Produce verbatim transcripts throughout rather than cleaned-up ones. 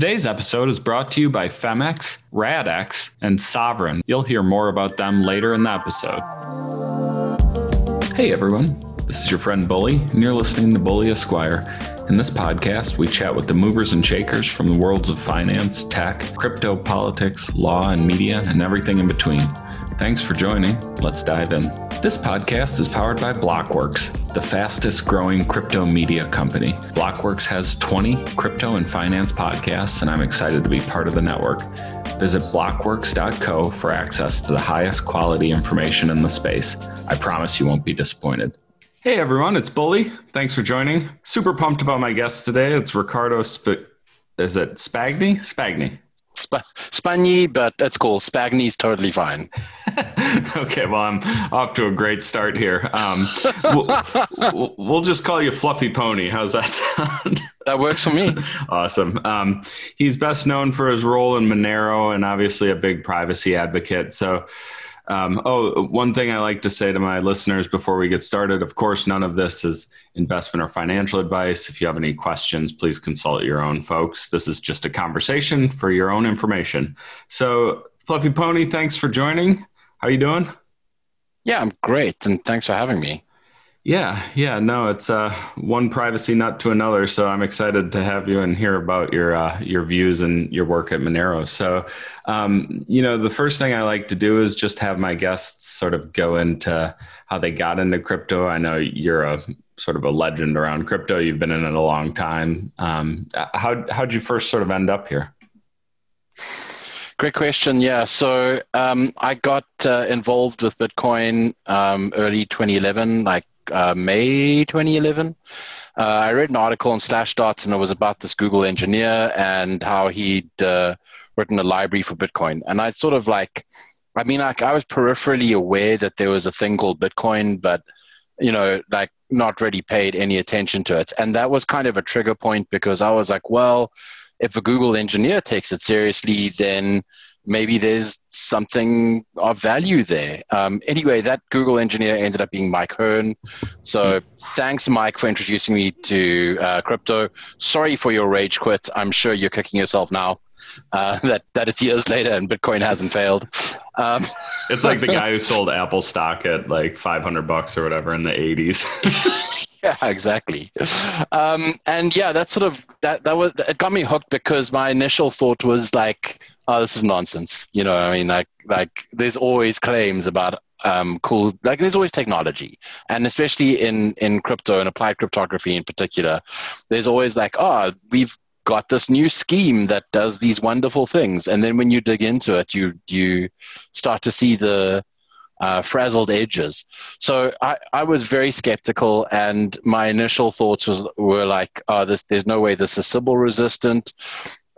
Today's episode is brought to you by Phemex, Radix, and Sovryn. You'll hear more about them later in the episode. Hey everyone, this is your friend Bully, and you're listening to Bully Esquire. In this podcast, we chat with the movers and shakers from the worlds of finance, tech, crypto, politics, law, and media, and everything in between. Thanks for joining. Let's dive in. This podcast is powered by Blockworks, the fastest growing crypto media company. Blockworks has twenty crypto and finance podcasts, and I'm excited to be part of the network. Visit blockworks dot co for access to the highest quality information in the space. I promise you won't be disappointed. Hey everyone, it's Bully. Thanks for joining. Super pumped about my guest today. It's Riccardo Sp- is it Spagni? Spagni. Sp- Spagni, but that's cool. Spagni's totally fine. Okay, well, I'm off to a great start here. Um, we'll, we'll just call you Fluffy Pony. How's that sound? That works for me. Awesome. Um, he's best known for his role in Monero and obviously a big privacy advocate. So, um, oh, one thing I like to say to my listeners before we get started, of course, none of this is investment or financial advice. If you have any questions, please consult your own folks. This is just a conversation for your own information. So, Fluffy Pony, thanks for joining. How you doing? Yeah, I'm great. And thanks for having me. Yeah, yeah, no, it's uh, one privacy nut to another. So I'm excited to have you and hear about your uh, your views and your work at Monero. So, um, you know, the first thing I like to do is just have my guests sort of go into how they got into crypto. I know you're a sort of a legend around crypto. You've been in it a long time. Um, how how'd you first sort of end up here? Great question. Yeah. So um, I got uh, involved with Bitcoin um, early twenty eleven, like uh, May twenty eleven. Uh, I read an article on Slashdot, and it was about this Google engineer and how he'd uh, written a library for Bitcoin. And I sort of like, I mean, like I was peripherally aware that there was a thing called Bitcoin, but, you know, like not really paid any attention to it. And that was kind of a trigger point because I was like, well, if a Google engineer takes it seriously, then maybe there's something of value there. Um, anyway, that Google engineer ended up being Mike Hearn. So thanks, Mike, for introducing me to uh, crypto. Sorry for your rage quit. I'm sure you're kicking yourself now uh, that, that it's years later and Bitcoin hasn't failed. Um, it's like the guy who sold Apple stock at like five hundred bucks or whatever in the eighties. Yeah, exactly. Um, and yeah, that sort of, that, that was, it got me hooked because my initial thought was like, oh, this is nonsense. You know, I mean, like, like there's always claims about um, cool, like there's always technology. And especially in, in crypto and applied cryptography in particular, there's always like, oh, we've got this new scheme that does these wonderful things. And then when you dig into it, you, you start to see the, Uh, frazzled edges. So I, I was very skeptical, and my initial thoughts was, were like, oh, this, there's no way this is Sybil resistant.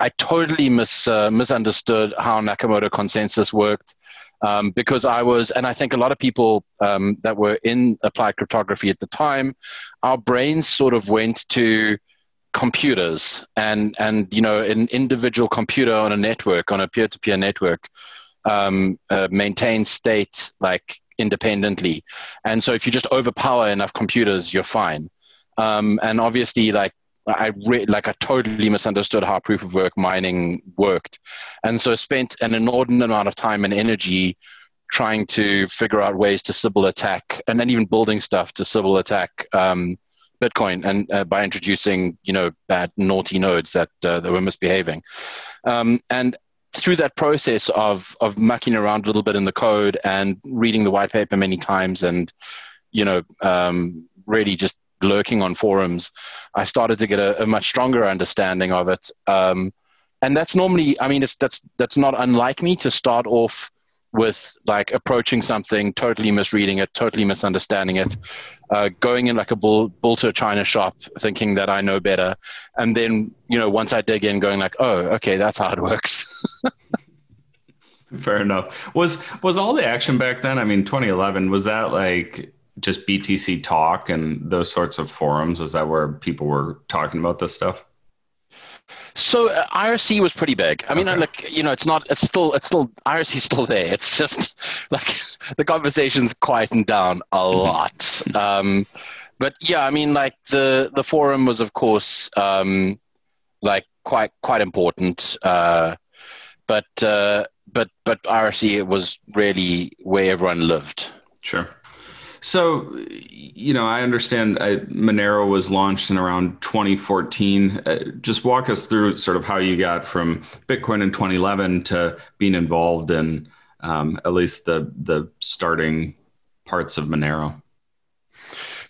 I totally mis, uh, misunderstood how Nakamoto consensus worked um, because I was, and I think a lot of people um, that were in applied cryptography at the time, our brains sort of went to computers and, and you know, an individual computer on a network, on a peer-to-peer network, um uh, maintain state like independently, and so if you just overpower enough computers, you're fine. Um and obviously, like I read, like I totally misunderstood how proof of work mining worked, and so spent an inordinate amount of time and energy trying to figure out ways to Sybil attack, and then even building stuff to Sybil attack um Bitcoin, and uh, by introducing you know bad naughty nodes that uh, that were misbehaving, um and through that process of of mucking around a little bit in the code and reading the white paper many times and, you know, um, really just lurking on forums, I started to get a, a much stronger understanding of it. Um, and that's normally, I mean, it's, that's that's not unlike me to start off with like approaching something, totally misreading it, totally misunderstanding it, uh, going in like a bull, bull to a China shop, thinking that I know better. And then, you know, once I dig in, going like, oh, okay, that's how it works. Fair enough. Was, was all the action back then, I mean, twenty eleven, was that like just B T C Talk and those sorts of forums? Was that where people were talking about this stuff? So uh, I R C was pretty big. I mean, okay. I, like you know, it's not. It's still. It's still. I R C's still there. It's just like the conversation's quietened down a lot. um, but yeah, I mean, like the the forum was, of course, um, like quite quite important. Uh, but uh, but but R S C, it was really where everyone lived. Sure. So, you know, I understand I, Monero was launched in around twenty fourteen. Uh, just walk us through sort of how you got from Bitcoin in twenty eleven to being involved in um, at least the the starting parts of Monero.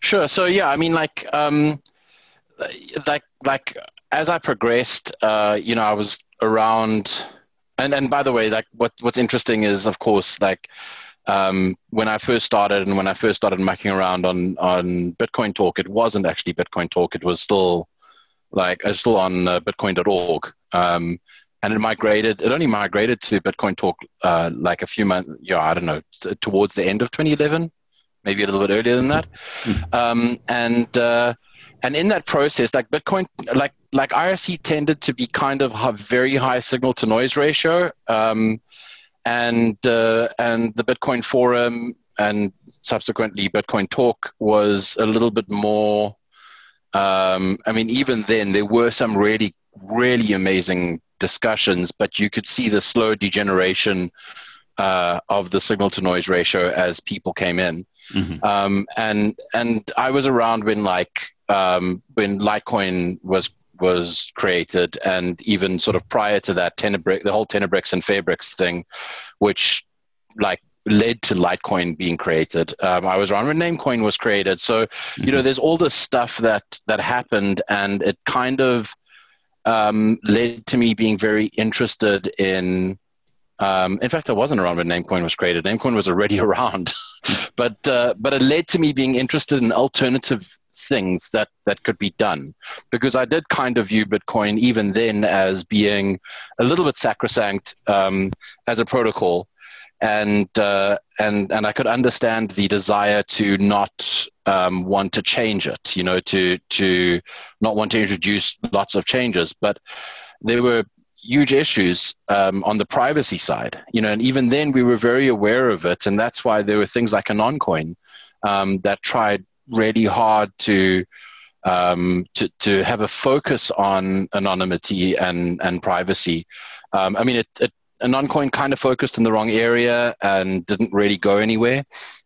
Sure. So yeah, I mean, like, um, like like as I progressed, uh, you know, I was around, and and by the way, like what what's interesting is, of course, like. Um, when I first started and when I first started mucking around on, on Bitcoin Talk, it wasn't actually Bitcoin Talk. It was still like, it was still on uh, bitcoin dot org. Um, and it migrated, it only migrated to Bitcoin Talk uh, like a few months, yeah, I don't know, towards the end of twenty eleven, maybe a little bit earlier than that. Mm-hmm. um, and, uh, and in that process, like Bitcoin, like, like R S C tended to be kind of a very high signal to noise ratio. Um, And uh, and the Bitcoin Forum and subsequently Bitcoin Talk was a little bit more. Um, I mean, even then there were some really really amazing discussions, but you could see the slow degeneration uh, of the signal to noise ratio as people came in. Mm-hmm. um, and and I was around when like um, when Litecoin was. was created, and even sort of prior to that, Tenebrix, the whole Tenebrix and Fabrics thing, which like led to Litecoin being created. Um, I was around when Namecoin was created. So, mm-hmm. you know, there's all this stuff that, that happened, and it kind of um, led to me being very interested in, um, in fact, I wasn't around when Namecoin was created. Namecoin was already around, but, uh, but it led to me being interested in alternative things that that could be done, because I did kind of view Bitcoin even then as being a little bit sacrosanct um, as a protocol, and uh, and and I could understand the desire to not um, want to change it, you know, to to not want to introduce lots of changes. But there were huge issues um, on the privacy side, you know, and even then we were very aware of it, and that's why there were things like Anoncoin um, that tried really hard to um, to to have a focus on anonymity and and privacy. Um, I mean, it, it, Anoncoin kind of focused in the wrong area and didn't really go anywhere.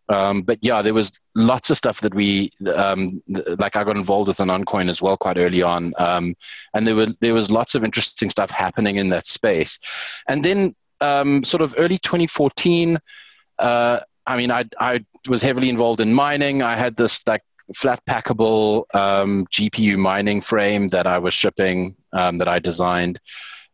Um, but yeah, there was lots of stuff that we um, like. I got involved with Anoncoin as well quite early on, um, and there were there was lots of interesting stuff happening in that space. And then um, sort of early twenty fourteen. Uh, I mean, I, I was heavily involved in mining. I had this like flat packable um, G P U mining frame that I was shipping, um, that I designed,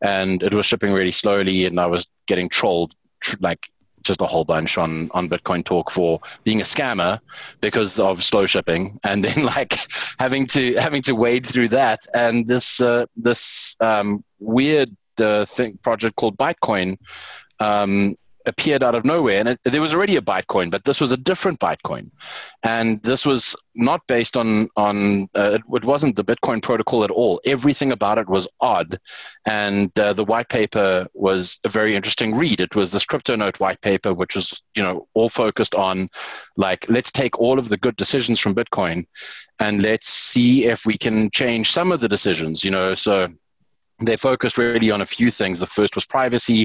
and it was shipping really slowly, and I was getting trolled tr like just a whole bunch on, on Bitcoin Talk for being a scammer because of slow shipping, and then like having to having to wade through that. And this uh, this um, weird uh, thing project called Bytecoin um, appeared out of nowhere, and it, there was already a Bytecoin, but this was a different Bytecoin, and this was not based on on uh, it, it wasn't the Bitcoin protocol at all. Everything about it was odd, and uh, the white paper was a very interesting read. It was this Crypto Note white paper, which was, you know, all focused on like, let's take all of the good decisions from Bitcoin and let's see if we can change some of the decisions, you know. So they focused really on a few things. The first was privacy.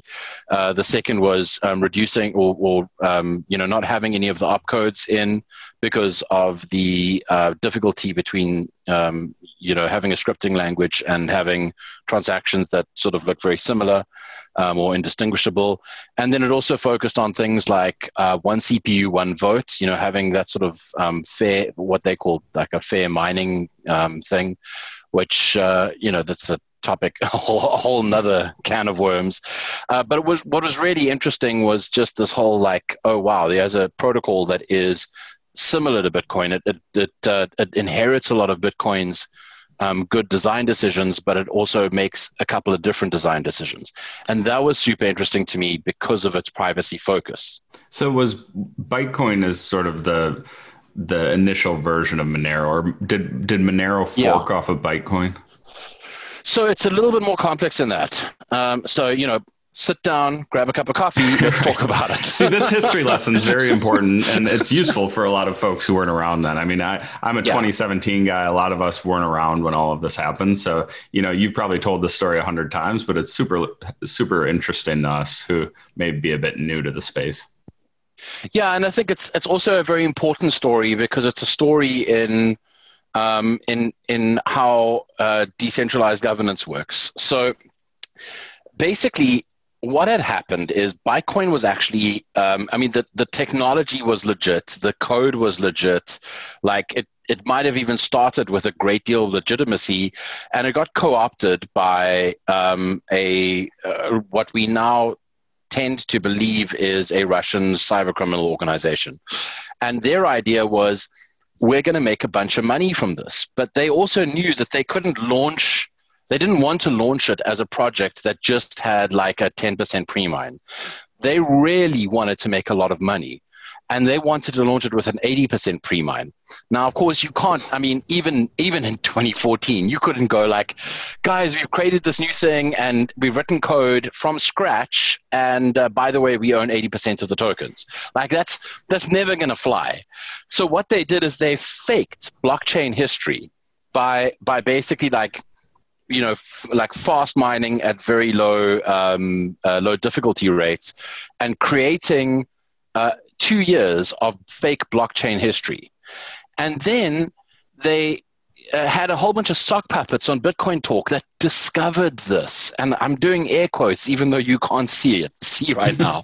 Uh, the second was um, reducing or, or um, you know, not having any of the opcodes in because of the uh, difficulty between, um, you know, having a scripting language and having transactions that sort of look very similar um, or indistinguishable. And then it also focused on things like uh, one C P U, one vote, you know, having that sort of um, fair, what they call like a fair mining um, thing, which, uh, you know, that's a, topic, a whole, a whole nother can of worms. Uh, but it was, what was really interesting was just this whole like, oh wow, there's a protocol that is similar to Bitcoin. It, it, it, uh, it inherits a lot of Bitcoin's um, good design decisions, but it also makes a couple of different design decisions. And that was super interesting to me because of its privacy focus. So was Bytecoin as sort of the, the initial version of Monero, or did, did Monero fork yeah. off of Bytecoin? So it's a little bit more complex than that. Um, so, you know, sit down, grab a cup of coffee, let's talk about it. See, this history lesson is very important, and it's useful for a lot of folks who weren't around then. I mean, I, I'm a yeah. twenty seventeen guy. A lot of us weren't around when all of this happened. So, you know, you've probably told this story a hundred times, but it's super, super interesting to us who may be a bit new to the space. Yeah, and I think it's it's also a very important story because it's a story in um, in in how uh, decentralized governance works. So, basically, what had happened is Bytecoin was actually, um, I mean, the, the technology was legit. The code was legit. Like it, it might have even started with a great deal of legitimacy, and it got co-opted by um, a uh, what we now tend to believe is a Russian cybercriminal organization. And their idea was, we're going to make a bunch of money from this. But they also knew that they couldn't launch They didn't want to launch it as a project that just had like a ten percent pre-mine. They really wanted to make a lot of money, and they wanted to launch it with an eighty percent pre-mine. Now, of course, you can't, I mean, even even in twenty fourteen, you couldn't go like, guys, we've created this new thing and we've written code from scratch. And uh, by the way, we own eighty percent of the tokens. Like that's, that's never going to fly. So what they did is they faked blockchain history by, by basically like, you know, f like fast mining at very low, um, uh, low difficulty rates, and creating uh, two years of fake blockchain history. And then they uh, had a whole bunch of sock puppets on Bitcoin Talk that discovered this. And I'm doing air quotes, even though you can't see it, see right now.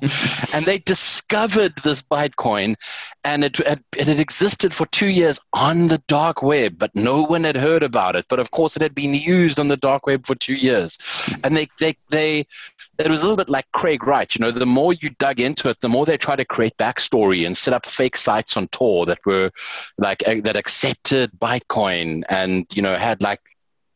And they discovered this Bytecoin, and it had, it had existed for two years on the dark web, but no one had heard about it. But of course, it had been used on the dark web for two years. And they, they, they, it was a little bit like Craig Wright. You know, the more you dug into it, the more they tried to create backstory and set up fake sites on Tor that were like, uh, that accepted Bytecoin and, you know, had like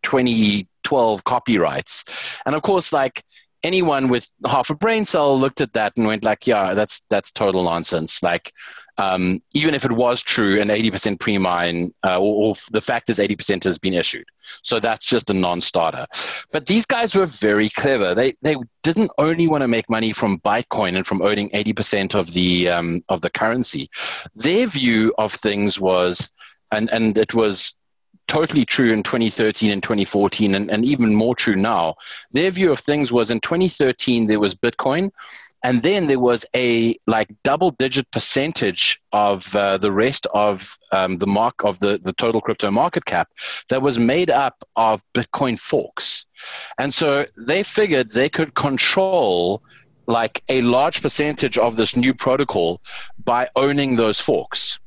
twenty twelve copyrights. And of course, like anyone with half a brain cell looked at that and went like, yeah, that's that's total nonsense. Like um, even if it was true, an eighty percent pre-mine uh, or, or the fact is eighty percent has been issued. So that's just a non-starter. But these guys were very clever. They, they didn't only want to make money from Bytecoin and from owning eighty percent of the, um, of the currency. Their view of things was, and, and it was totally true in twenty thirteen and twenty fourteen, and, and even more true now. Their view of things was in twenty thirteen, there was Bitcoin, and then there was a like double-digit percentage of uh, the rest of um, the mark of the, the total crypto market cap that was made up of Bitcoin forks. And so they figured they could control like a large percentage of this new protocol by owning those forks.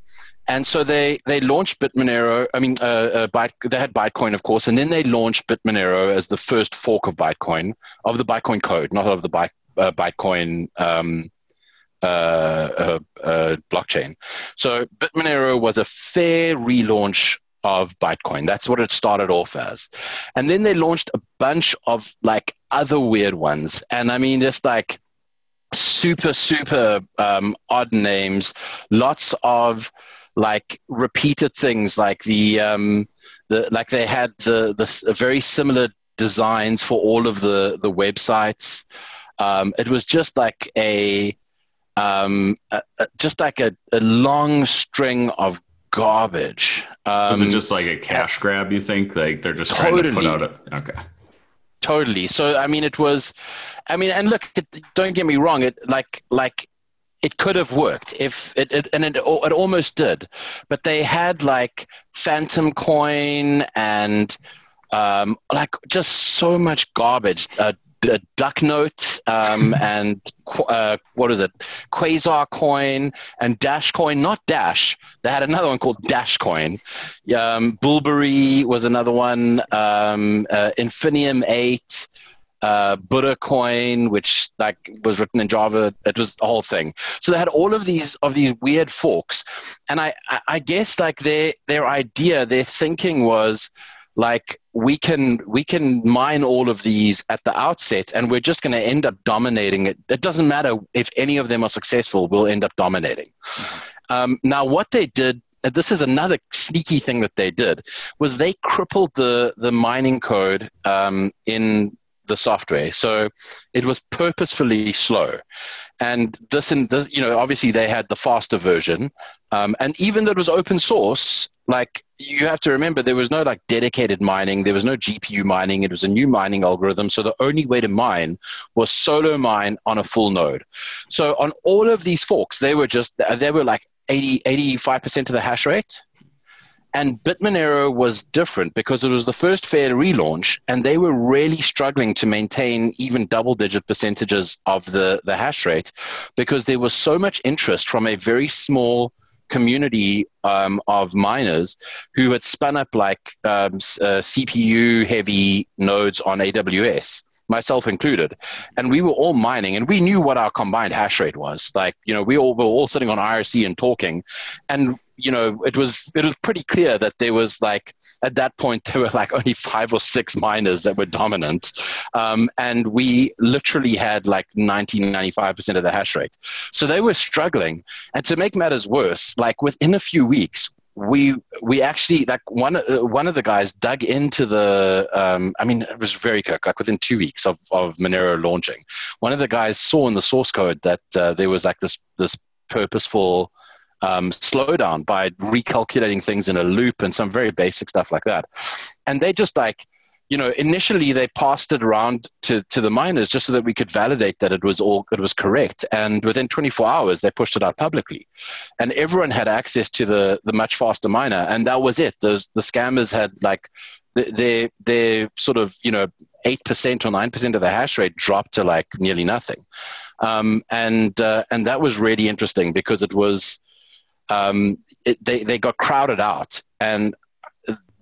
And so they, they launched BitMonero, I mean, uh, uh, Byte, they had Bytecoin, of course, and then they launched BitMonero as the first fork of Bytecoin, of the Bytecoin code, not of the Byte, uh, Bytecoin um, uh, uh, uh, blockchain. So BitMonero was a fair relaunch of Bytecoin. That's what it started off as. And then they launched a bunch of like other weird ones. And I mean, just like super, super um, odd names, lots of like repeated things, like the um, the like they had the the very similar designs for all of the the websites. Um, it was just like a, um, a, a just like a, a long string of garbage. Um, was it just like a cash grab? You think like they're just totally trying to put out a okay. Totally. So I mean, it was, I mean, and look, it, don't get me wrong. It like like. It could have worked if it, it and it, it almost did, but they had like Phantom Coin and um, like just so much garbage, uh, Ducknote um, and uh, what is it, Quasar Coin and Dash Coin, not Dash. They had another one called Dash Coin. Um, Bulberry was another one. Um, uh, Infinium eight. Uh, Buddha Coin, which like was written in Java, it was the whole thing. So they had all of these of these weird forks, and I, I, I guess like their their idea, their thinking was like we can we can mine all of these at the outset, and we're just going to end up dominating it. It doesn't matter if any of them are successful; we'll end up dominating. Um, now, what they did. This is another sneaky thing that they did was they crippled the the mining code um, in the software. So it was purposefully slow. And this, in this, you know, obviously they had the faster version. Um, and even though it was open source, like you have to remember, there was no like dedicated mining. There was no G P U mining. It was a new mining algorithm. So the only way to mine was solo mine on a full node. So on all of these forks, they were just, they were like eighty, eighty-five percent of the hash rate. And BitMonero was different because it was the first fair relaunch, and they were really struggling to maintain even double-digit percentages of the, the hash rate because there was so much interest from a very small community um, of miners who had spun up like um, uh, C P U-heavy nodes on A W S, myself included. And we were all mining, and we knew what our combined hash rate was. Like, you know, we all were all sitting on I R C and talking, and you know, it was it was pretty clear that there was like, at that point, there were like only five or six miners that were dominant. Um, and we literally had like ninety, ninety-five percent of the hash rate. So they were struggling. And to make matters worse, like within a few weeks, we we actually, like one, uh, one of the guys dug into the, um, I mean, it was very quick, like within two weeks of, of Monero launching. One of the guys saw in the source code that uh, there was like this this purposeful, Um, slowdown by recalculating things in a loop and some very basic stuff like that. And they just like, you know, initially they passed it around to, to the miners just so that we could validate that it was all, it was correct. And within twenty-four hours, they pushed it out publicly. And everyone had access to the, the much faster miner. And that was it. Those, the scammers had like, their, their sort of, you know, eight percent or nine percent of the hash rate dropped to like nearly nothing. Um, and, uh, and that was really interesting because it was, Um, it, they, they got crowded out, and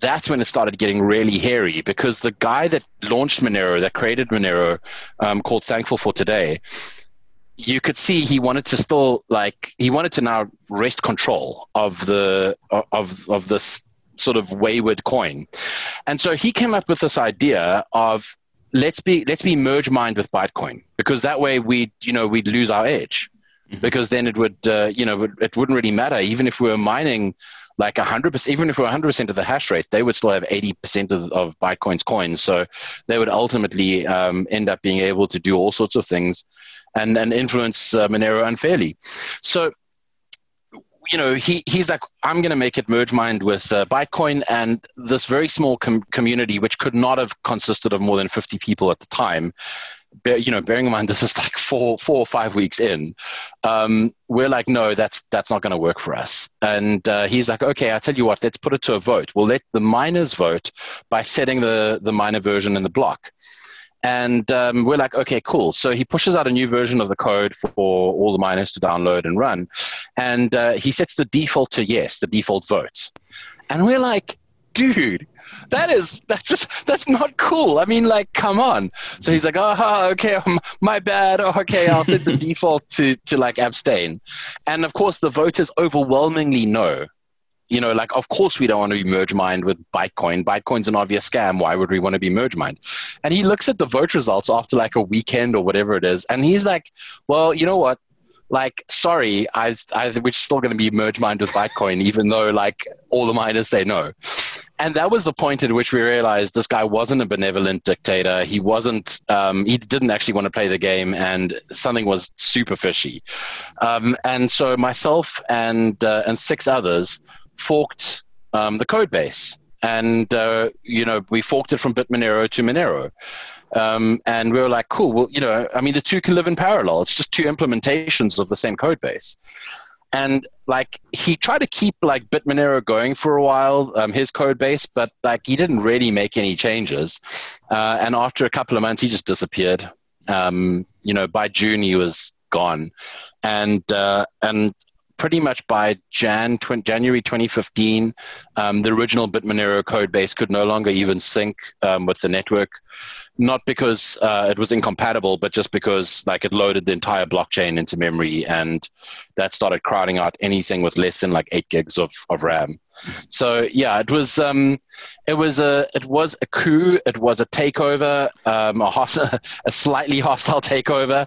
that's when it started getting really hairy because the guy that launched Monero, that created Monero, um, called Thankful for Today, you could see he wanted to still like, he wanted to now wrest control of the, of, of this sort of wayward coin. And so he came up with this idea of let's be, let's be merge mined with Bytecoin, because that way we, you know, we'd lose our edge. Because then it would, uh, you know, it wouldn't really matter. Even if we were mining like one hundred percent, even if we were one hundred percent of the hash rate, they would still have eighty percent of, of Bytecoin's coins. So they would ultimately um, end up being able to do all sorts of things and, and influence uh, Monero unfairly. So, you know, he, he's like, I'm going to make it merge mined with uh, Bytecoin, and this very small com community, which could not have consisted of more than fifty people at the time, you know, bearing in mind this is like four, four or five weeks in, um, we're like, no, that's that's not going to work for us. And uh, he's like, okay, I'll tell you what, let's put it to a vote. We'll let the miners vote by setting the the miner version in the block. And um, we're like, okay, cool. So he pushes out a new version of the code for all the miners to download and run, and uh, he sets the default to yes, the default vote. And we're like, dude, that is, that's just, that's not cool. I mean, like, come on. So he's like, oh, okay, my bad. Oh, okay, I'll set the default to, to like abstain. And of course the vote is overwhelmingly no. You know, like, of course we don't want to be merge mined with Bytecoin. Bytecoin's an obvious scam. Why would we want to be merge mined? And he looks at the vote results after like a weekend or whatever it is. And he's like, well, you know what? Like, sorry, I, I, we're still going to be merge mined with Bytecoin, even though like all the miners say no. And that was the point at which we realized this guy wasn't a benevolent dictator. He wasn't, um, he didn't actually want to play the game, and something was super fishy. Um, and so myself and, uh, and six others forked um, the code base. And, uh, you know, we forked it from BitMonero to Monero. Um, and we were like, cool, well, you know, I mean, the two can live in parallel. It's just two implementations of the same code base. And like, he tried to keep like BitMonero going for a while, um, his code base, but like, he didn't really make any changes. Uh, and after a couple of months, he just disappeared. Um, you know, by June, he was gone. And, uh, and pretty much by Jan, January twenty fifteen, um, the original BitMonero code base could no longer even sync um, with the network. Not because uh, it was incompatible, but just because like it loaded the entire blockchain into memory, and that started crowding out anything with less than like eight gigs of, of RAM. So yeah, it was um, it was a it was a coup. It was a takeover, um, a, hostile, a slightly hostile takeover.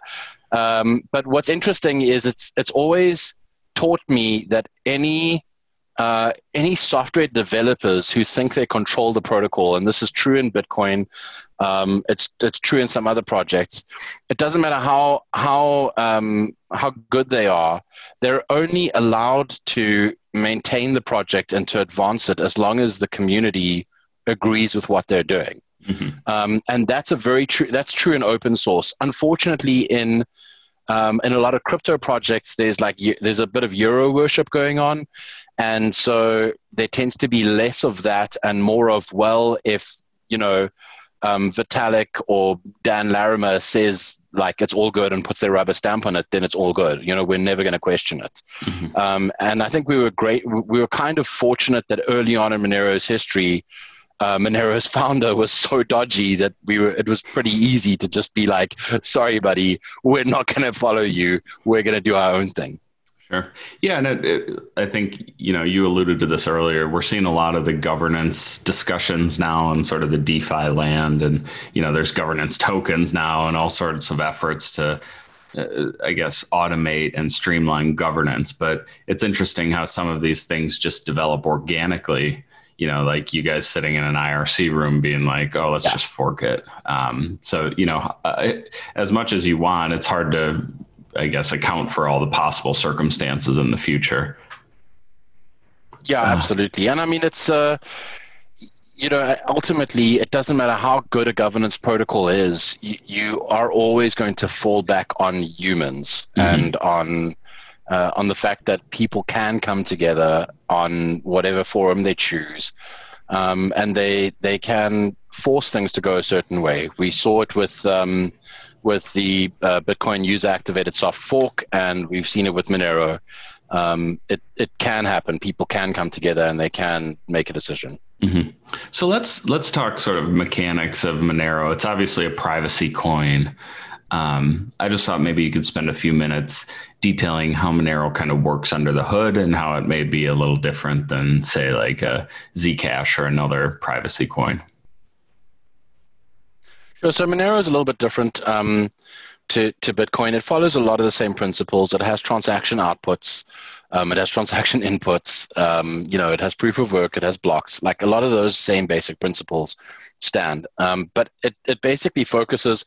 Um, but what's interesting is it's it's always taught me that any Uh, any software developers who think they control the protocol, and this is true in Bitcoin, Um, it's it's true in some other projects. It doesn't matter how how um, how good they are. They're only allowed to maintain the project and to advance it as long as the community agrees with what they're doing. Mm-hmm. Um, and that's a very true. That's true in open source. Unfortunately, in um, in a lot of crypto projects, there's like there's a bit of Euro worship going on, and so there tends to be less of that and more of, well, if you know. Um, Vitalik or Dan Larimer says like it's all good and puts their rubber stamp on it, then it's all good. You know, we're never going to question it. Mm-hmm. Um, and I think we were great. We were kind of fortunate that early on in Monero's history, uh, Monero's founder was so dodgy that we were. It was pretty easy to just be like, "Sorry, buddy, we're not going to follow you. We're going to do our own thing." Sure. Yeah. And it, it, I think, you know, you alluded to this earlier. We're seeing a lot of the governance discussions now in sort of the DeFi land. And, you know, there's governance tokens now and all sorts of efforts to, uh, I guess, automate and streamline governance. But it's interesting how some of these things just develop organically. You know, like you guys sitting in an I R C room being like, oh, let's yeah. just fork it. Um, so, you know, uh, as much as you want, it's hard to, I guess, account for all the possible circumstances in the future. Yeah, absolutely. And I mean, it's, uh, you know, ultimately, it doesn't matter how good a governance protocol is, you, you are always going to fall back on humans mm-hmm. and on uh, on the fact that people can come together on whatever forum they choose. Um, and they they can force things to go a certain way. We saw it with... Um, with the uh, Bitcoin user-activated soft fork, and we've seen it with Monero. Um, it, it can happen. People can come together and they can make a decision. Mm-hmm. So let's let's talk sort of mechanics of Monero. It's obviously a privacy coin. Um, I just thought maybe you could spend a few minutes detailing how Monero kind of works under the hood and how it may be a little different than, say, like a Zcash or another privacy coin. Sure. So Monero is a little bit different um, to, to Bitcoin. It follows a lot of the same principles. It has transaction outputs. Um, it has transaction inputs. Um, you know, it has proof of work. It has blocks. Like a lot of those same basic principles stand. Um, but it, it basically focuses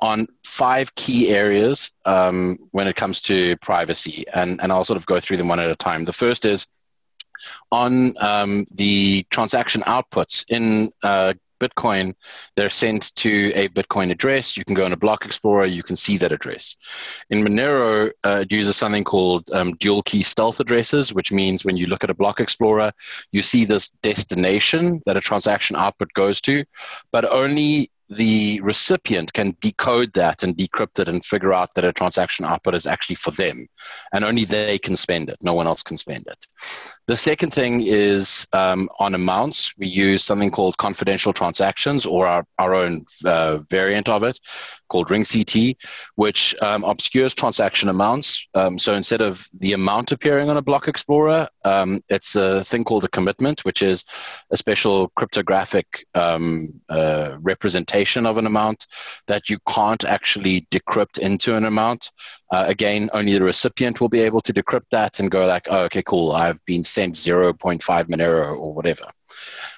on five key areas um, when it comes to privacy. And, and I'll sort of go through them one at a time. The first is on um, the transaction outputs in uh, Bitcoin, they're sent to a Bitcoin address. You can go in a block explorer, you can see that address. In Monero, uh, it uses something called um, dual key stealth addresses, which means when you look at a block explorer, you see this destination that a transaction output goes to, but only the recipient can decode that and decrypt it and figure out that a transaction output is actually for them, and only they can spend it. No one else can spend it. The second thing is um, on amounts, we use something called confidential transactions, or our, our own uh, variant of it called ring C T, which um, obscures transaction amounts. Um, so instead of the amount appearing on a block explorer, um, it's a thing called a commitment, which is a special cryptographic um, uh, representation of an amount that you can't actually decrypt into an amount. Uh, again, only the recipient will be able to decrypt that and go like, oh, okay, cool, I've been sent zero point five Monero or whatever.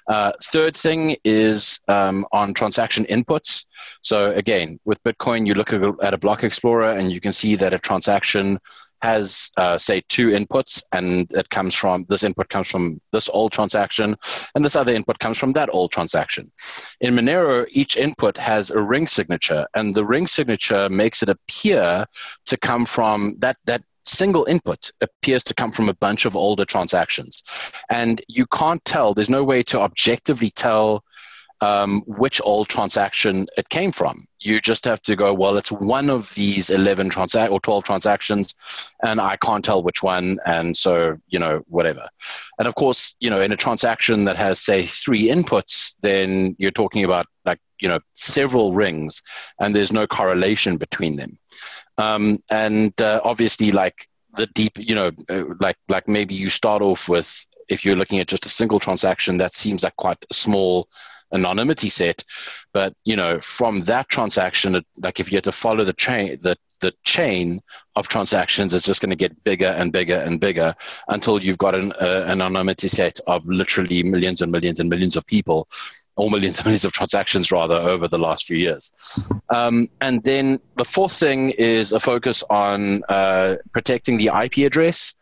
Uh, third thing is um, on transaction inputs. So again, with Bitcoin, you look at a block explorer and you can see that a transaction has, uh, say, two inputs, and it comes from, this input comes from this old transaction, and this other input comes from that old transaction. In Monero, each input has a ring signature, and the ring signature makes it appear to come from that, that single input appears to come from a bunch of older transactions. And you can't tell, there's no way to objectively tell Um, which old transaction it came from. You just have to go, well, it's one of these eleven transa- or twelve transactions, and I can't tell which one, and so, you know, whatever. And of course, you know, in a transaction that has, say, three inputs, then you're talking about, like, you know, several rings, and there's no correlation between them. Um, and uh, obviously, like, the deep, you know, like like maybe you start off with, if you're looking at just a single transaction, that seems like quite a small anonymity set, but you know, from that transaction, like if you had to follow the chain, the the chain of transactions, it's just going to get bigger and bigger and bigger until you've got an uh, anonymity set of literally millions and millions and millions of people or millions and millions of transactions rather over the last few years. Um, and then the fourth thing is a focus on uh, protecting the I P address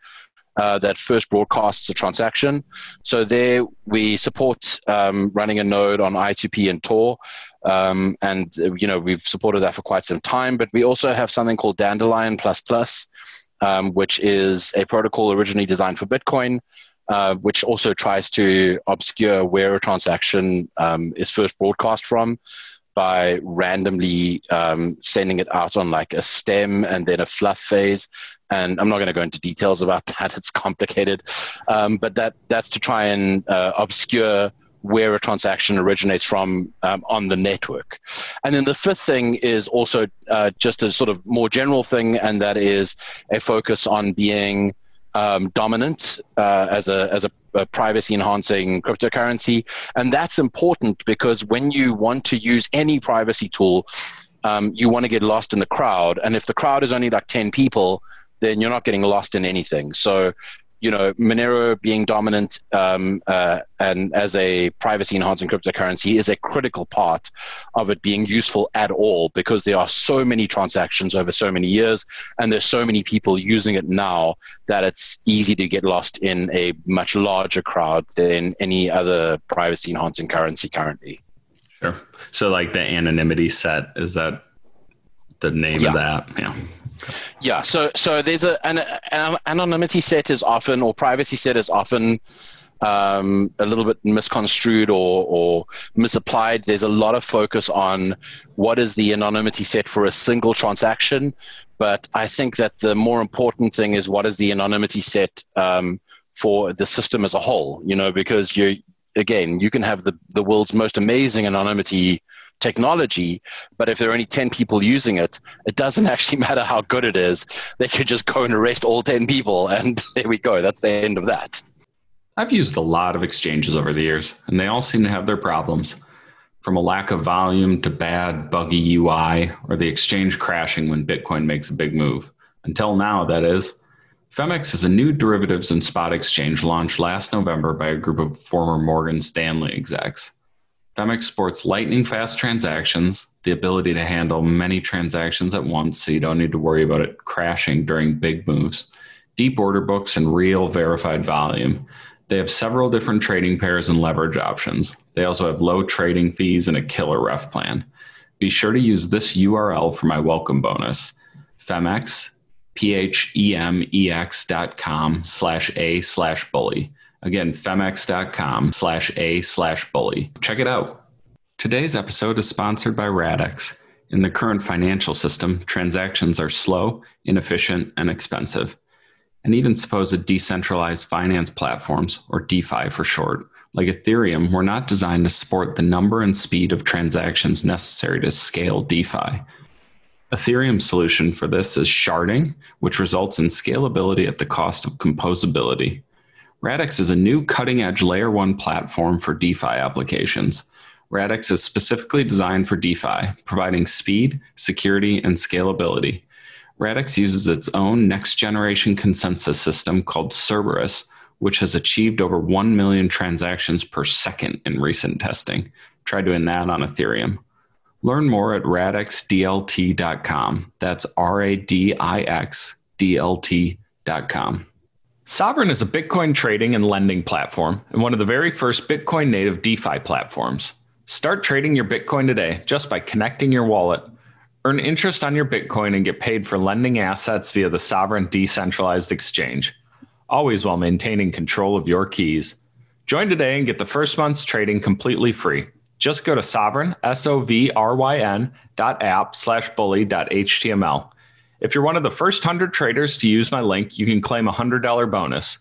uh, that first broadcasts a transaction. So there we support um, running a node on I two P and Tor. Um, and, you know, we've supported that for quite some time, but we also have something called Dandelion Plus Plus, um, which is a protocol originally designed for Bitcoin, uh, which also tries to obscure where a transaction um, is first broadcast from by randomly um, sending it out on like a stem and then a fluff phase. And I'm not going to go into details about that. It's complicated, um, but that that's to try and uh, obscure where a transaction originates from um, on the network. And then the fifth thing is also uh, just a sort of more general thing, and that is a focus on being um, dominant uh, as a, as a, a privacy-enhancing cryptocurrency. And that's important because when you want to use any privacy tool, um, you want to get lost in the crowd. And if the crowd is only like ten people, then you're not getting lost in anything. So, you know, Monero being dominant um, uh, and as a privacy-enhancing cryptocurrency is a critical part of it being useful at all, because there are so many transactions over so many years and there's so many people using it now that it's easy to get lost in a much larger crowd than any other privacy-enhancing currency currently. Sure. So like the anonymity set, is that the name yeah. of the app? Yeah. Yeah, so so there's a an, an anonymity set is often, or privacy set is often um, a little bit misconstrued or, or misapplied. There's a lot of focus on what is the anonymity set for a single transaction, but I think that the more important thing is what is the anonymity set um, for the system as a whole. You know, because you again you can have the the world's most amazing anonymity technology, but if there are only ten people using it, it doesn't actually matter how good it is. They could just go and arrest all ten people, and there we go. That's the end of that. I've used a lot of exchanges over the years, and they all seem to have their problems, from a lack of volume to bad, buggy U I, or the exchange crashing when Bitcoin makes a big move. Until now, that is. Phemex is a new derivatives and spot exchange launched last November by a group of former Morgan Stanley execs. Phemex sports lightning-fast transactions, the ability to handle many transactions at once so you don't need to worry about it crashing during big moves, deep order books, and real verified volume. They have several different trading pairs and leverage options. They also have low trading fees and a killer ref plan. Be sure to use this U R L for my welcome bonus, Phemex, P-H-E-M-E-X dot com slash A slash bully. Again, Phemex.com slash A slash bully. Check it out. Today's episode is sponsored by Radix. In the current financial system, transactions are slow, inefficient, and expensive. And even supposed decentralized finance platforms, or DeFi for short, like Ethereum, were not designed to support the number and speed of transactions necessary to scale DeFi. Ethereum's solution for this is sharding, which results in scalability at the cost of composability. Radix is a new cutting-edge layer one platform for DeFi applications. Radix is specifically designed for DeFi, providing speed, security, and scalability. Radix uses its own next-generation consensus system called Cerberus, which has achieved over one million transactions per second in recent testing. Try doing that on Ethereum. Learn more at radix d l t dot com. That's R A D I X D L T dot com. Sovryn is a Bitcoin trading and lending platform and one of the very first Bitcoin native DeFi platforms. Start trading your Bitcoin today just by connecting your wallet. Earn interest on your Bitcoin and get paid for lending assets via the Sovryn decentralized exchange, always while maintaining control of your keys. Join today and get the first month's trading completely free. Just go to Sovryn, S O V R Y N dot app slash bully dot H T M L. If you're one of the first one hundred traders to use my link, you can claim a one hundred dollars bonus.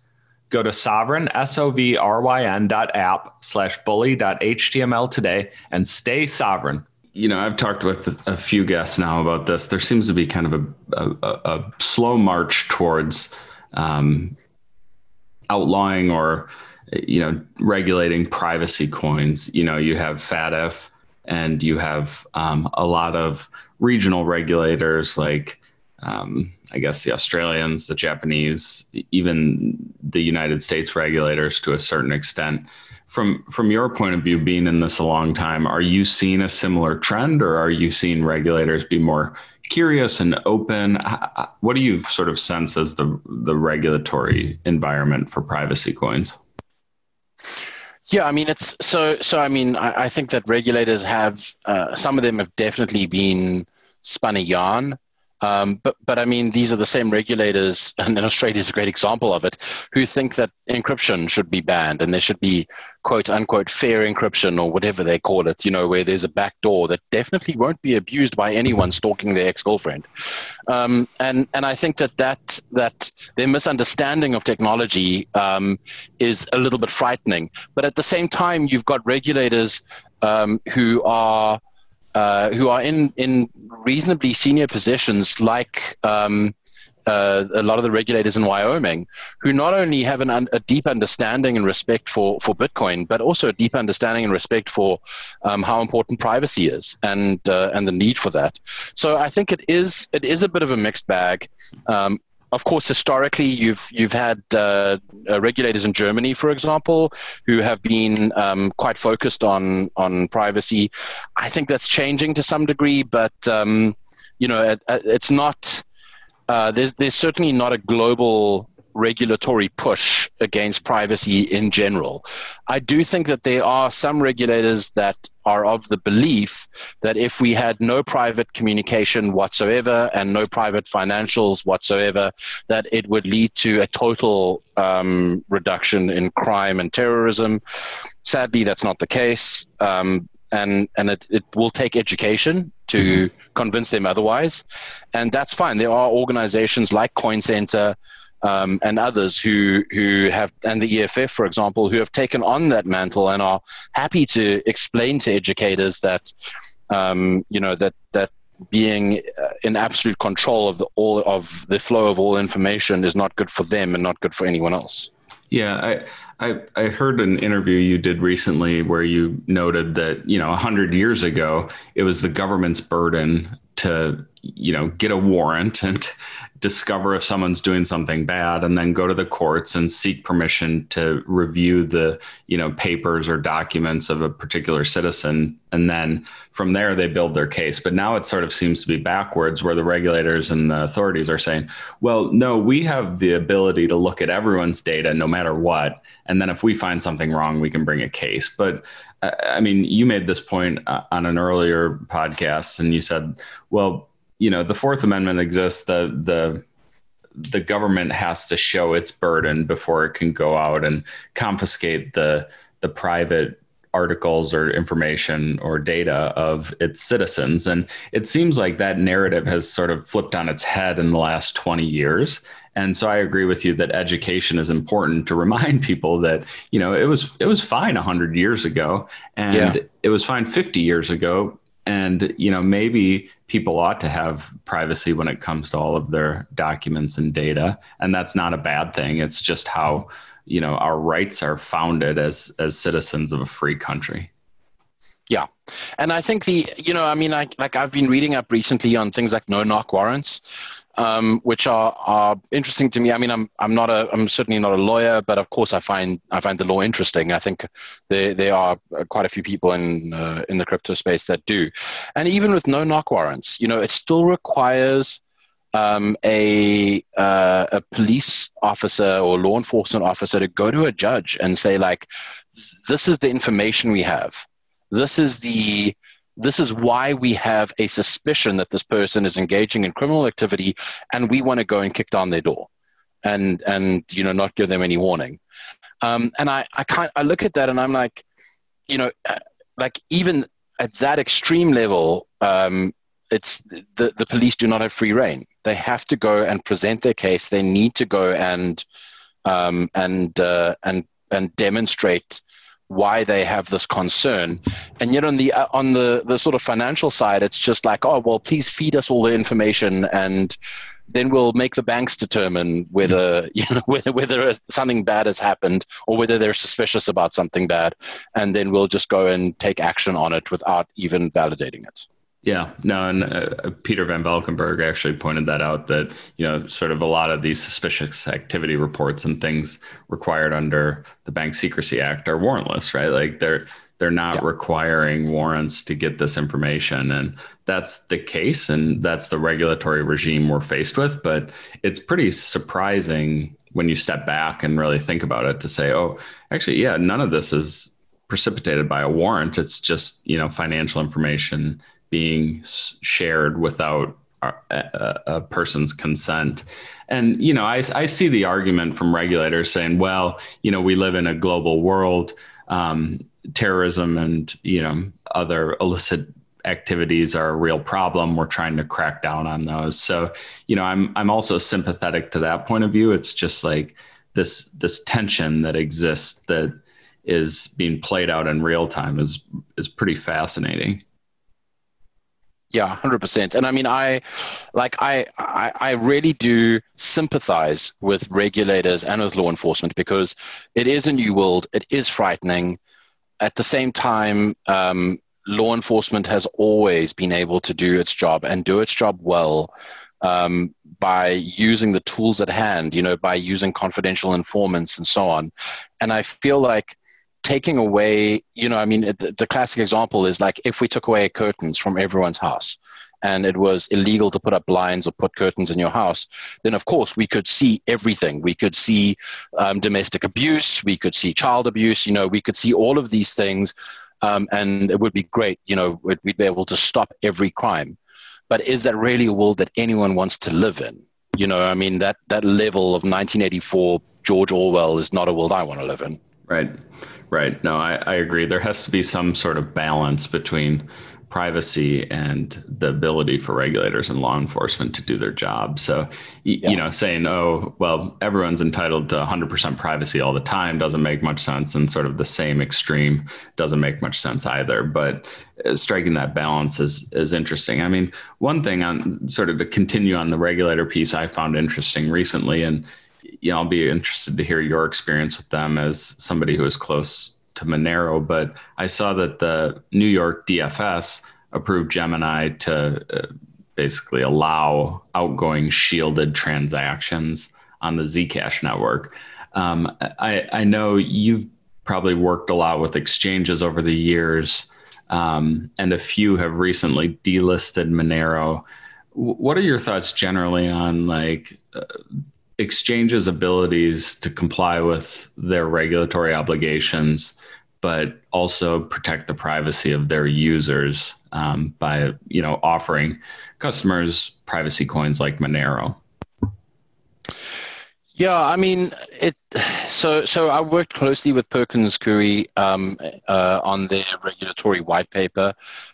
Go to Sovryn, S-O-V-R-Y-N dot app slash bully dot H T M L today and stay Sovryn. You know, I've talked with a few guests now about this. There seems to be kind of a, a, a slow march towards um, outlawing or, you know, regulating privacy coins. You know, you have F A T F and you have um, a lot of regional regulators like Um, I guess the Australians, the Japanese, even the United States regulators to a certain extent From from your point of view, being in this a long time, are you seeing a similar trend, or are you seeing regulators be more curious and open? What do you sort of sense as the the regulatory environment for privacy coins? Yeah, I mean, it's so, so I mean, I, I think that regulators have, uh, some of them have definitely been spun a yarn. Um, but, but I mean, these are the same regulators, and Australia is a great example of it, who think that encryption should be banned and there should be quote unquote fair encryption or whatever they call it, you know, where there's a back door that definitely won't be abused by anyone stalking their ex-girlfriend. Um, and, and I think that, that that their misunderstanding of technology um, is a little bit frightening. But at the same time, you've got regulators um, who are Uh, who are in, in reasonably senior positions, like um, uh, a lot of the regulators in Wyoming, who not only have an, un, a deep understanding and respect for, for Bitcoin, but also a deep understanding and respect for um, how important privacy is and uh, and the need for that. So I think it is it is a bit of a mixed bag. Um, Of course, historically, you've you've had uh, uh, regulators in Germany, for example, who have been um, quite focused on on privacy. I think that's changing to some degree, but um, you know, it, it's not. Uh, there's there's certainly not a global regulatory push against privacy in general. I do think that there are some regulators that are of the belief that if we had no private communication whatsoever and no private financials whatsoever, that it would lead to a total um, reduction in crime and terrorism. Sadly, that's not the case. Um, and and it, it will take education to mm-hmm. convince them otherwise. And that's fine. There are organizations like CoinCenter, Um, and others who who have, and the E F F, for example, who have taken on that mantle and are happy to explain to educators that um, you know that that being in absolute control of the all of the flow of all information is not good for them and not good for anyone else. Yeah, I, I I heard an interview you did recently where you noted that, you know, one hundred years ago, it was the government's burden to, you know, get a warrant and discover if someone's doing something bad and then go to the courts and seek permission to review the, you know, papers or documents of a particular citizen. And then from there, they build their case. But now it sort of seems to be backwards, where the regulators and the authorities are saying, well, no, we have the ability to look at everyone's data no matter what. And then if we find something wrong, we can bring a case. But I mean, you made this point on an earlier podcast and you said, well, you know, the Fourth Amendment exists, the the the government has to show its burden before it can go out and confiscate the the private articles or information or data of its citizens. And it seems like that narrative has sort of flipped on its head in the last twenty years. And so I agree with you that education is important to remind people that, you know, it was it was fine one hundred years ago, and yeah. It was fine fifty years ago. And, you know, maybe people ought to have privacy when it comes to all of their documents and data. And that's not a bad thing. It's just how, you know, our rights are founded as as citizens of a free country. Yeah. And I think the, you know, I mean, I, like I've been reading up recently on things like no-knock warrants, um, which are, are interesting to me. I mean, I'm I'm not a I'm certainly not a lawyer, but of course I find I find the law interesting. I think there there are quite a few people in uh, in the crypto space that do, and even with no knock warrants, you know, it still requires um, a uh, a police officer or law enforcement officer to go to a judge and say, like, this is the information we have. This is the This is why we have a suspicion that this person is engaging in criminal activity, and we want to go and kick down their door and, and you know, not give them any warning. Um, and I, I, can't, I look at that and I'm like, you know, like even at that extreme level, um, it's the, the police do not have free rein. They have to go and present their case. They need to go and, um, and, uh, and, and demonstrate why they have this concern. And yet on the uh, on the the sort of financial side, it's just like, oh well, please feed us all the information, and then we'll make the banks determine whether you know whether, whether something bad has happened or whether they're suspicious about something bad, and then we'll just go and take action on it without even validating it. Yeah, no, and uh, Peter Van Valkenburg actually pointed that out, that, you know, sort of a lot of these suspicious activity reports and things required under the Bank Secrecy Act are warrantless, right? Like they're they're not yeah. requiring warrants to get this information, and that's the case, and that's the regulatory regime we're faced with. But it's pretty surprising when you step back and really think about it to say, oh, actually, yeah, none of this is precipitated by a warrant. It's just, you know, financial information being shared without a, a, a person's consent. And, you know, I, I see the argument from regulators saying, well, you know, we live in a global world, um, terrorism and, you know, other illicit activities are a real problem. We're trying to crack down on those. So, you know, I'm, I'm also sympathetic to that point of view. It's just like this, this tension that exists that is being played out in real time is, is pretty fascinating. Yeah, one hundred percent. And I mean, I like I, I I really do sympathize with regulators and with law enforcement, because it is a new world. It is frightening. At the same time, um, law enforcement has always been able to do its job and do its job well um, by using the tools at hand, you know, by using confidential informants and so on. And I feel like taking away, you know, I mean, the, the classic example is like if we took away curtains from everyone's house and it was illegal to put up blinds or put curtains in your house, then of course we could see everything. We could see um, domestic abuse, we could see child abuse, you know, we could see all of these things, um, and it would be great, you know, we'd, we'd be able to stop every crime. But is that really a world that anyone wants to live in? You know, I mean, that, that level of nineteen eighty-four George Orwell is not a world I want to live in. Right. Right. No, I, I agree. There has to be some sort of balance between privacy and the ability for regulators and law enforcement to do their job. So, yeah. you know, saying, oh, well, everyone's entitled to one hundred percent privacy all the time doesn't make much sense. And sort of the same extreme doesn't make much sense either. But striking that balance is, is interesting. I mean, one thing on sort of to continue on the regulator piece I found interesting recently, and you know, I'll be interested to hear your experience with them as somebody who is close to Monero, but I saw that the New York D F S approved Gemini to uh, basically allow outgoing shielded transactions on the Zcash network. Um, I, I know you've probably worked a lot with exchanges over the years, um, and a few have recently delisted Monero. What are your thoughts generally on like... Uh, exchanges' abilities to comply with their regulatory obligations, but also protect the privacy of their users um, by, you know, offering customers privacy coins like Monero? Yeah, I mean, it. So, so I worked closely with Perkins Coie um, uh, on their regulatory white paper.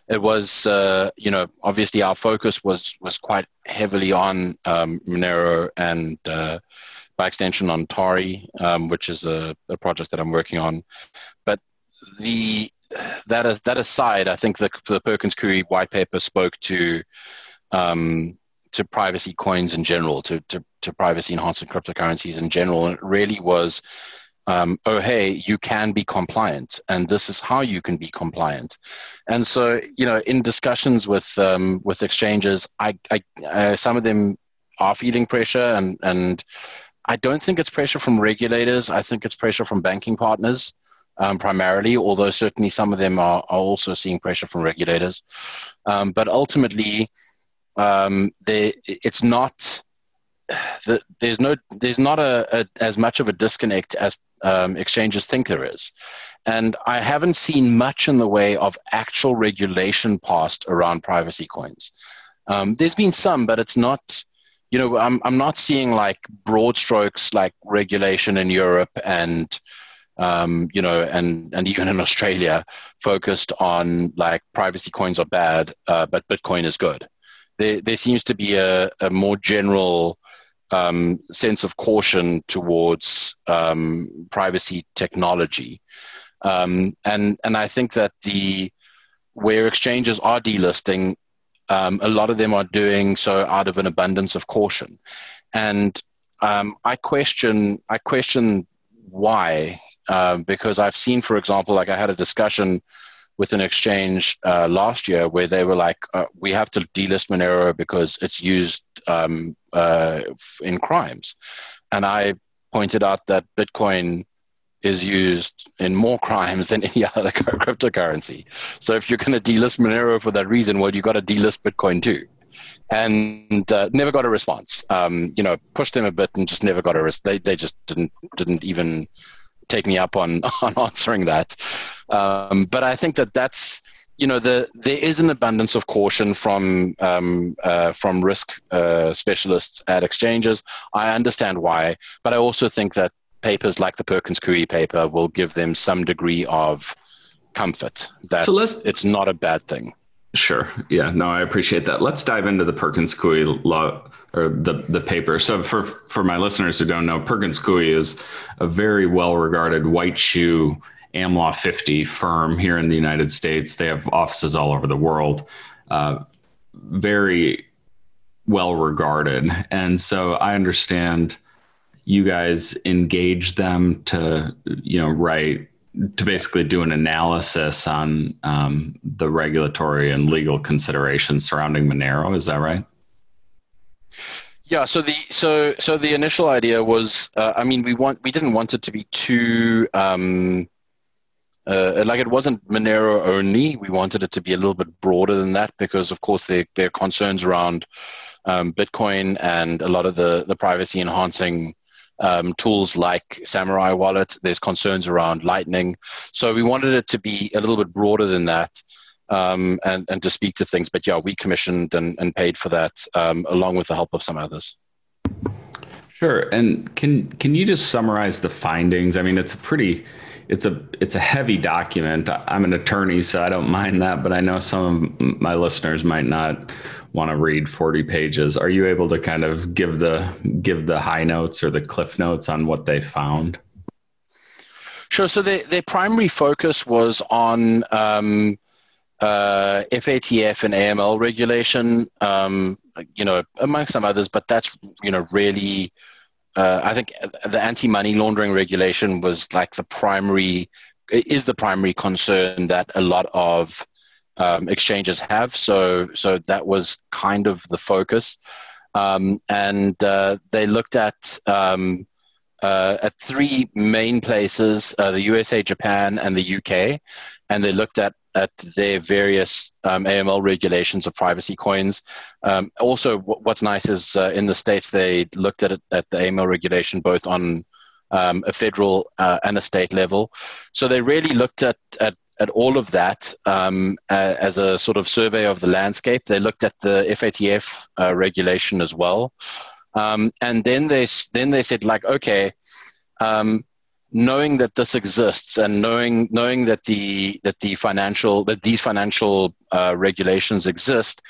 It was, uh, you know, obviously our focus was was quite heavily on um, Monero and, uh, by extension, on Tari, um, which is a, a project that I'm working on. But the that is that aside, I think the the Perkins Coie white paper spoke to. Um, to privacy coins in general, to, to, to privacy enhancing cryptocurrencies in general. And it really was, um, oh, hey, you can be compliant, and this is how you can be compliant. And so, you know, in discussions with um, with exchanges, I, I, I some of them are feeling pressure, and, and I don't think it's pressure from regulators. I think it's pressure from banking partners um, primarily, although certainly some of them are, are also seeing pressure from regulators. Um, but ultimately, Um, they, it's not, the, there's no, there's not a, a, as much of a disconnect as um, exchanges think there is. And I haven't seen much in the way of actual regulation passed around privacy coins. Um, there's been some, but it's not, you know, I'm, I'm not seeing like broad strokes, like regulation in Europe and, um, you know, and, and even in Australia focused on like privacy coins are bad, uh, but Bitcoin is good. There, there seems to be a, a more general um, sense of caution towards um, privacy technology, um, and and I think that the where exchanges are delisting, um, a lot of them are doing so out of an abundance of caution, and um, I question I question why, um, because I've seen, for example, like I had a discussion with an exchange uh, last year where they were like, uh, we have to delist Monero because it's used um, uh, in crimes. And I pointed out that Bitcoin is used in more crimes than any other cryptocurrency. So if you're going to delist Monero for that reason, well, you got to delist Bitcoin too. And uh, never got a response. Um, you know, pushed them a bit and just never got a response. They they just didn't didn't even take me up on on answering that. Um, but I think that that's, you know, the there is an abundance of caution from um, uh, from risk uh, specialists at exchanges. I understand why, but I also think that papers like the Perkins Coie paper will give them some degree of comfort that so it's not a bad thing. Sure. Yeah. No, I appreciate that. Let's dive into the Perkins Coie law or the, the paper. So for, for my listeners who don't know, Perkins Coie is a very well-regarded white shoe AmLaw fifty firm here in the United States. They have offices all over the world, uh, very well-regarded. And so I understand you guys engage them to, you know, write, to basically do an analysis on um, the regulatory and legal considerations surrounding Monero. Is that right? Yeah. So the so so the initial idea was, uh, I mean, we want we didn't want it to be too um, uh, like it wasn't Monero only. We wanted it to be a little bit broader than that because, of course, there there are concerns around um, Bitcoin and a lot of the the privacy enhancing Um, tools like Samurai Wallet. There's concerns around Lightning. So we wanted it to be a little bit broader than that um, and, and to speak to things. But yeah, we commissioned and, and paid for that um, along with the help of some others. Sure. And can can you just summarize the findings? I mean, it's a pretty, it's a, it's a heavy document. I'm an attorney, so I don't mind that, but I know some of my listeners might not want to read forty pages. Are you able to kind of give the give the high notes or the cliff notes on what they found? Sure. So their their primary focus was on um, uh, F A T F and A M L regulation, um, you know, among some others. But that's, you know, really, uh, I think the anti-money laundering regulation was like the primary is the primary concern that a lot of Um, exchanges have, so so that was kind of the focus, um, and uh, they looked at um, uh, at three main places: uh, the U S A, Japan, and the U K, and they looked at at their various um, A M L regulations of privacy coins. Um, also, w- what's nice is uh, in the States they looked at it, at the A M L regulation both on um, a federal uh, and a state level. So they really looked at at at all of that um, uh, as a sort of survey of the landscape. They looked at the F A T F uh, regulation as well. Um, and then they then they said, like, okay, um, knowing that this exists and knowing knowing that the that the financial that these financial uh, regulations exist,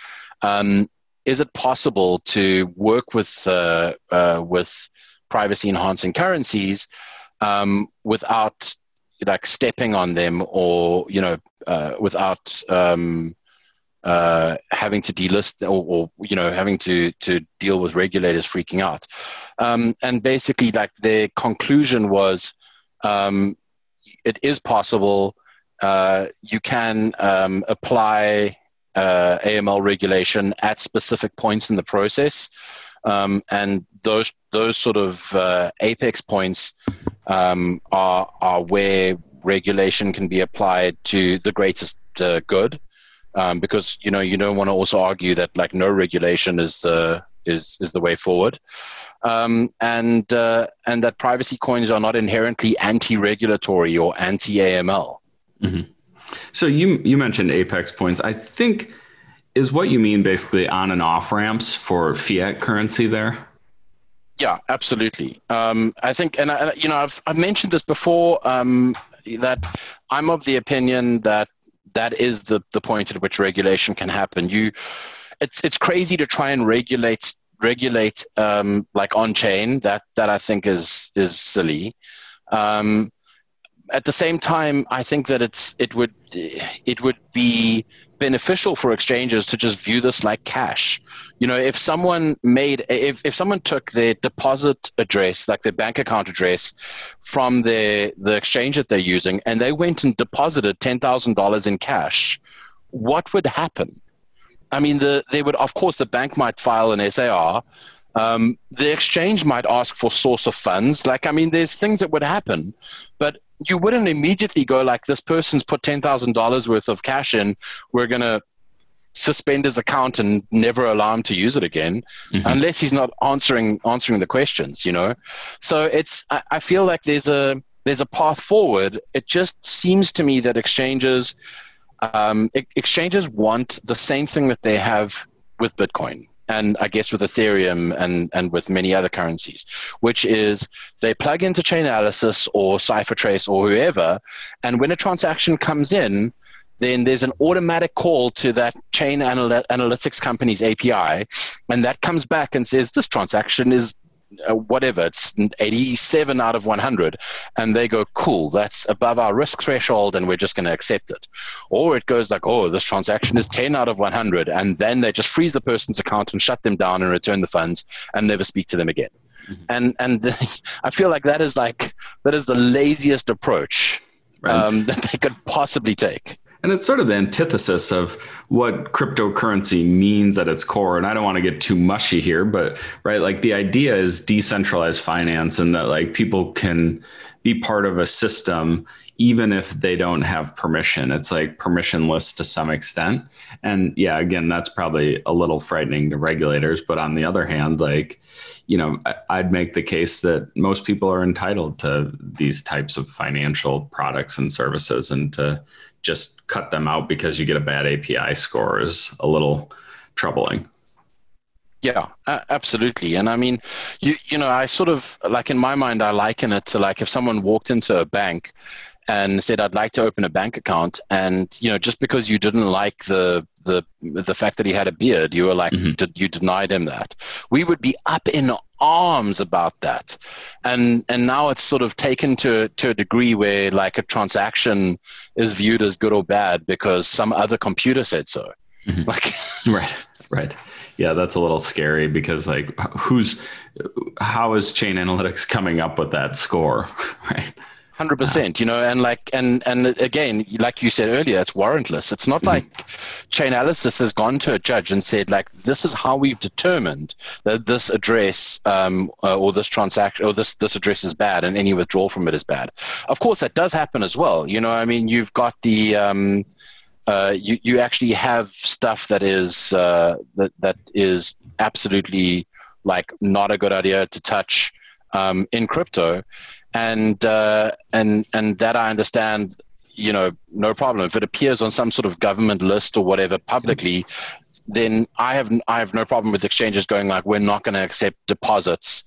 um, is it possible to work with uh, uh, with privacy enhancing currencies um, without like stepping on them, or, you know, uh, without um, uh, having to delist or, or, you know, having to to deal with regulators freaking out. Um, and basically, like, their conclusion was, um, it is possible. Uh, you can um, apply uh, A M L regulation at specific points in the process, um, and those those sort of uh, apex points Um, are, are where regulation can be applied to the greatest uh, good, um, because, you know, you don't want to also argue that, like, no regulation is the is is the way forward, um, and uh, and that privacy coins are not inherently anti-regulatory or anti-A M L. Mm-hmm. So you you mentioned apex points. I think is what you mean basically on and off ramps for fiat currency there. Yeah, absolutely. Um, I think, and I, you know, I've I've mentioned this before, um, that I'm of the opinion that that is the, the point at which regulation can happen. You, it's it's crazy to try and regulate regulate um, like on chain. That that I think is is silly. Um, at the same time, I think that it's it would it would be beneficial for exchanges to just view this like cash. You know, if someone made, if, if someone took their deposit address, like their bank account address from their, the exchange that they're using, and they went and deposited ten thousand dollars in cash, what would happen? I mean, the, they would, of course, the bank might file an S A R. Um, the exchange might ask for source of funds. Like, I mean, there's things that would happen, but you wouldn't immediately go like, this person's put ten thousand dollars worth of cash in, we're going to suspend his account and never allow him to use it again, mm-hmm. unless he's not answering answering the questions, you know? So it's, I, I feel like there's a, there's a path forward. It just seems to me that exchanges, um, e- exchanges want the same thing that they have with Bitcoin. And I guess with Ethereum and, and with many other currencies, which is they plug into Chainalysis or CipherTrace or whoever, and when a transaction comes in, then there's an automatic call to that chain anal- analytics company's A P I, and that comes back and says, this transaction is uh, whatever, it's eighty-seven out of one hundred. And they go, cool, that's above our risk threshold, and we're just going to accept it. Or it goes like, oh, this transaction is ten out of one hundred. And then they just freeze the person's account and shut them down and return the funds and never speak to them again. Mm-hmm. And and the, I feel like that is like, that is the laziest approach right. um, that they could possibly take. And it's sort of the antithesis of what cryptocurrency means at its core. And I don't want to get too mushy here, but right, like the idea is decentralized finance, and that like people can be part of a system even if they don't have permission. It's like permissionless to some extent. And yeah, again, that's probably a little frightening to regulators. But on the other hand, like, you know, I'd make the case that most people are entitled to these types of financial products and services, and to just cut them out because you get a bad A P I score is a little troubling. Yeah, absolutely. And I mean, you you know, I sort of, like in my mind, I liken it to like if someone walked into a bank and said, I'd like to open a bank account. And, you know, just because you didn't like the the the fact that he had a beard, you were like, mm-hmm. did, you denied him that. We would be up in arms about that. And and now it's sort of taken to to a degree where like a transaction is viewed as good or bad because some other computer said so. Mm-hmm. Like, right, right. Yeah, that's a little scary because like who's, how is Chain Analytics coming up with that score, right? one hundred percent, you know, and like, and, and again, like you said earlier, it's warrantless. It's not like mm-hmm. Chainalysis has gone to a judge and said, like, this is how we've determined that this address um, uh, or this transaction or this, this address is bad and any withdrawal from it is bad. Of course, that does happen as well. You know, I mean, you've got the, um, uh, you, you actually have stuff that is, uh, that, that is absolutely like not a good idea to touch um, in crypto. And uh, and and that I understand, you know, no problem. If it appears on some sort of government list or whatever publicly, then I have I have no problem with exchanges going like, we're not going to accept deposits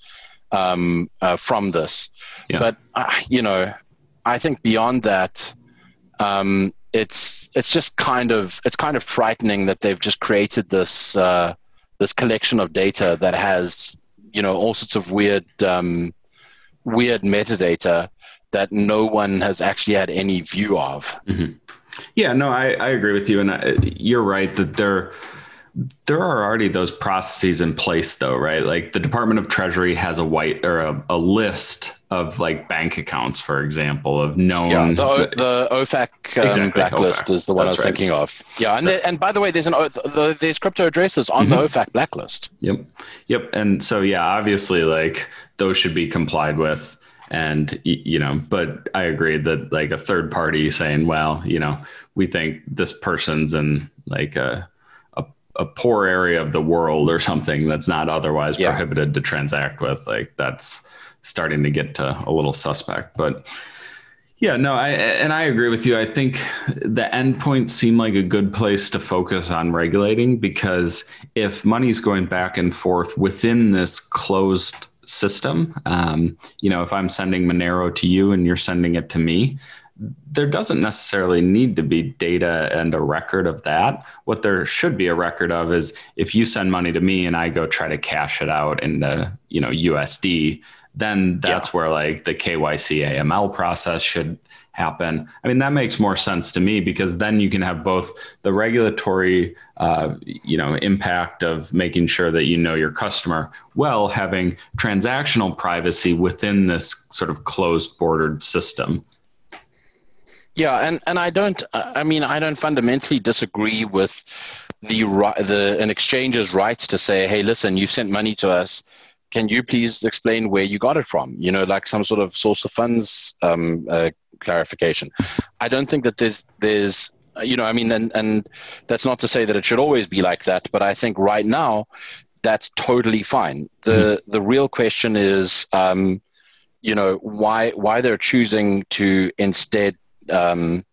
um, uh, from this. Yeah. But uh, you know, I think beyond that, um, it's it's just kind of it's kind of frightening that they've just created this uh, this collection of data that has, you know, all sorts of weird. Um, weird metadata that no one has actually had any view of. Mm-hmm. Yeah, no, I, I agree with you. And I, you're right that there, there are already those processes in place though, right? Like the Department of Treasury has a white or a, a list of like bank accounts, for example, of known. Yeah, the, the O FAC um, exactly, blacklist O FAC. Is the one That's I was right. thinking of. Yeah, and the, and by the way, there's an the, there's crypto addresses on mm-hmm. the O FAC blacklist. Yep, yep, and so yeah, obviously like those should be complied with, and you know, but I agree that like a third party saying, well, you know, we think this person's in like a a, a poor area of the world or something that's not otherwise yeah. prohibited to transact with, like that's. Starting to get to a little suspect, but yeah, no, I, and I agree with you. I think the endpoints seem like a good place to focus on regulating, because if money's going back and forth within this closed system, um, you know, if I'm sending Monero to you and you're sending it to me, there doesn't necessarily need to be data and a record of that. What there should be a record of is if you send money to me and I go try to cash it out into, you know, U S D, then that's yeah. where like the K Y C A M L process should happen. I mean, that makes more sense to me, because then you can have both the regulatory uh, you know, impact of making sure that you know your customer, while having transactional privacy within this sort of closed bordered system. Yeah, and, and I don't, I mean, I don't fundamentally disagree with the, the an exchange's rights to say, hey, listen, you sent money to us. Can you please explain where you got it from? You know, like some sort of source of funds um, uh, clarification. I don't think that there's, there's you know, I mean, and, and that's not to say that it should always be like that, but I think right now that's totally fine. The, mm-hmm. the real question is, um, you know, why, why they're choosing to instead um,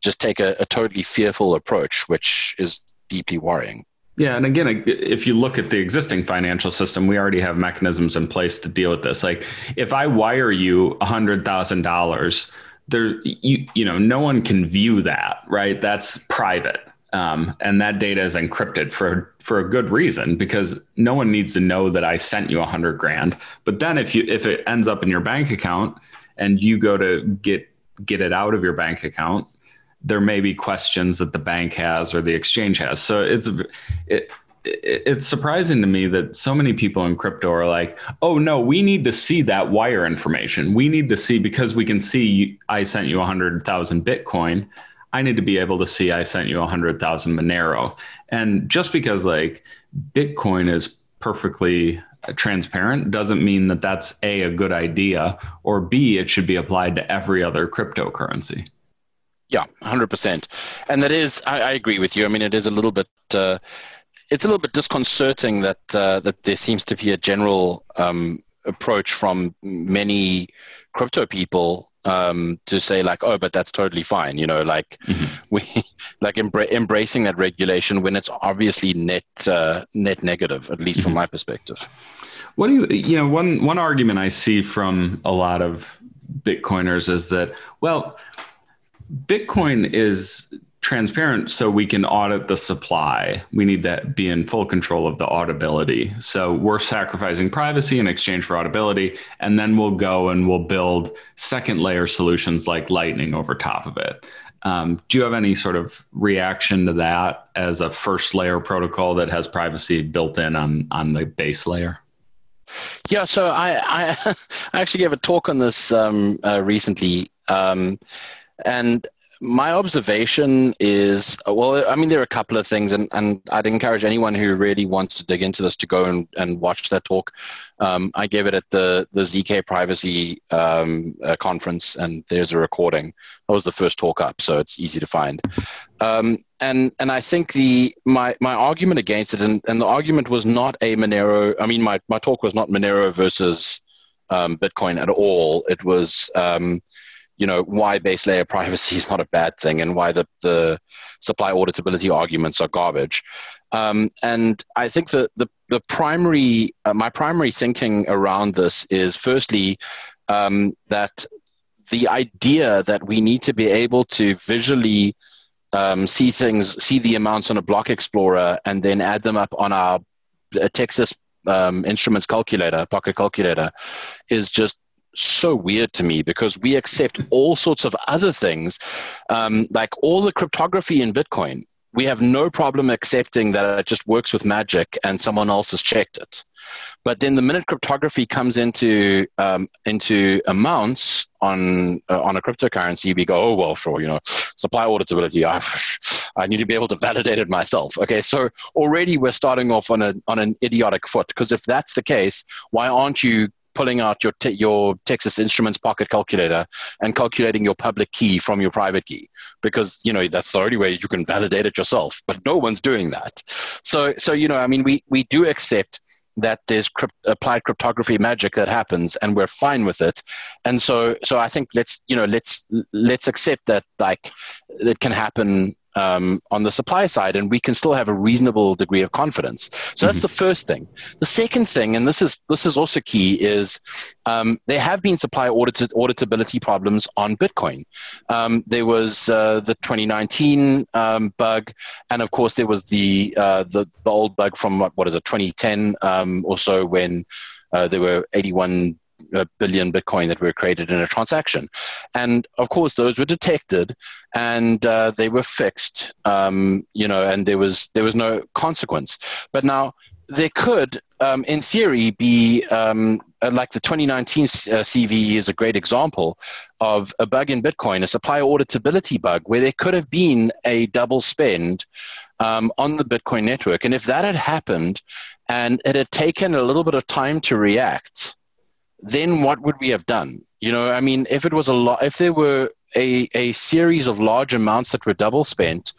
just take a, a totally fearful approach, which is deeply worrying. Yeah. And again, if you look at the existing financial system, we already have mechanisms in place to deal with this. Like if I wire you one hundred thousand dollars, there, you, you know, no one can view that, right? That's private. Um, and that data is encrypted for, for a good reason, because no one needs to know that I sent you a hundred grand. But then if you, if it ends up in your bank account and you go to get, get it out of your bank account, there may be questions that the bank has or the exchange has. So it's it, it it's surprising to me that so many people in crypto are like, oh no, we need to see that wire information. We need to see, because we can see I sent you one hundred thousand Bitcoin. I need to be able to see I sent you one hundred thousand Monero. And just because like Bitcoin is perfectly transparent doesn't mean that that's A, a good idea, or B, it should be applied to every other cryptocurrency. Yeah, one hundred percent. And that is, I, I agree with you. I mean, it is a little bit, uh, it's a little bit disconcerting that uh, that there seems to be a general um, approach from many crypto people um, to say like, oh, but that's totally fine. You know, like mm-hmm. we like embra- embracing that regulation when it's obviously net uh, net negative, at least mm-hmm. from my perspective. What do you, you know, one one argument I see from a lot of Bitcoiners is that, well, Bitcoin is transparent, so we can audit the supply. We need to be in full control of the auditability. So we're sacrificing privacy in exchange for auditability, and then we'll go and we'll build second layer solutions like Lightning over top of it. Um, do you have any sort of reaction to that as a first layer protocol that has privacy built in on, on the base layer? Yeah, so I, I, I actually gave a talk on this um, uh, recently. Um, And my observation is, well, I mean, there are a couple of things, and, and I'd encourage anyone who really wants to dig into this to go and, and watch that talk. Um, I gave it at the, the Z K Privacy um, uh, conference, and there's a recording. That was the first talk up, so it's easy to find. Um, and and I think the my, my argument against it, and, and the argument was not a Monero, I mean, my, my talk was not Monero versus um, Bitcoin at all. It was... Um, you know, why base layer privacy is not a bad thing and why the, the supply auditability arguments are garbage. Um, and I think that the, the primary, uh, my primary thinking around this is firstly, um, that the idea that we need to be able to visually um, see things, see the amounts on a block explorer and then add them up on our uh, Texas um, Instruments calculator, pocket calculator, is just so weird to me, because we accept all sorts of other things, um, like all the cryptography in Bitcoin. We have no problem accepting that it just works with magic and someone else has checked it. But then the minute cryptography comes into um, into amounts on uh, on a cryptocurrency, we go, oh, well, sure, you know, supply auditability, I, I need to be able to validate it myself. Okay, so already we're starting off on, a, on an idiotic foot, because if that's the case, why aren't you pulling out your te- your Texas Instruments pocket calculator and calculating your public key from your private key, because you know that's the only way you can validate it yourself. But no one's doing that. So so you know I mean we we do accept that there's crypt- applied cryptography magic that happens, and we're fine with it. And so so I think let's you know let's let's accept that like it can happen um, on the supply side, and we can still have a reasonable degree of confidence. So that's mm-hmm. the first thing. The second thing, and this is this is also key, is um, there have been supply audit- auditability problems on Bitcoin. Um, there was uh, the twenty nineteen um, bug, and of course there was the uh, the, the old bug from what, what is it, twenty ten um, or so, when uh, there were eighty-one a billion Bitcoin that were created in a transaction. And of course, those were detected and uh, they were fixed, um, you know, and there was, there was no consequence. But now there could, um, in theory, be um, like the twenty nineteen uh, C V E is a great example of a bug in Bitcoin, a supplier auditability bug, where there could have been a double spend um, on the Bitcoin network. And if that had happened and it had taken a little bit of time to react, then what would we have done? You know, I mean, if it was a lot, if there were a, a series of large amounts that were double spent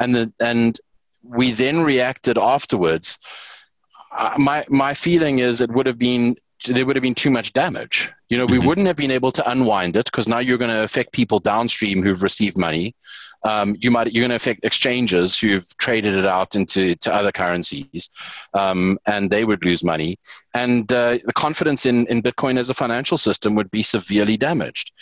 and the, and we then reacted afterwards, uh, my, my feeling is it would have been, there would have been too much damage. You know, we mm-hmm. wouldn't have been able to unwind it, because now you're going to affect people downstream who've received money. Um, you might, you're going to affect exchanges who've traded it out into to other currencies, um, and they would lose money. And uh, the confidence in, in Bitcoin as a financial system would be severely damaged.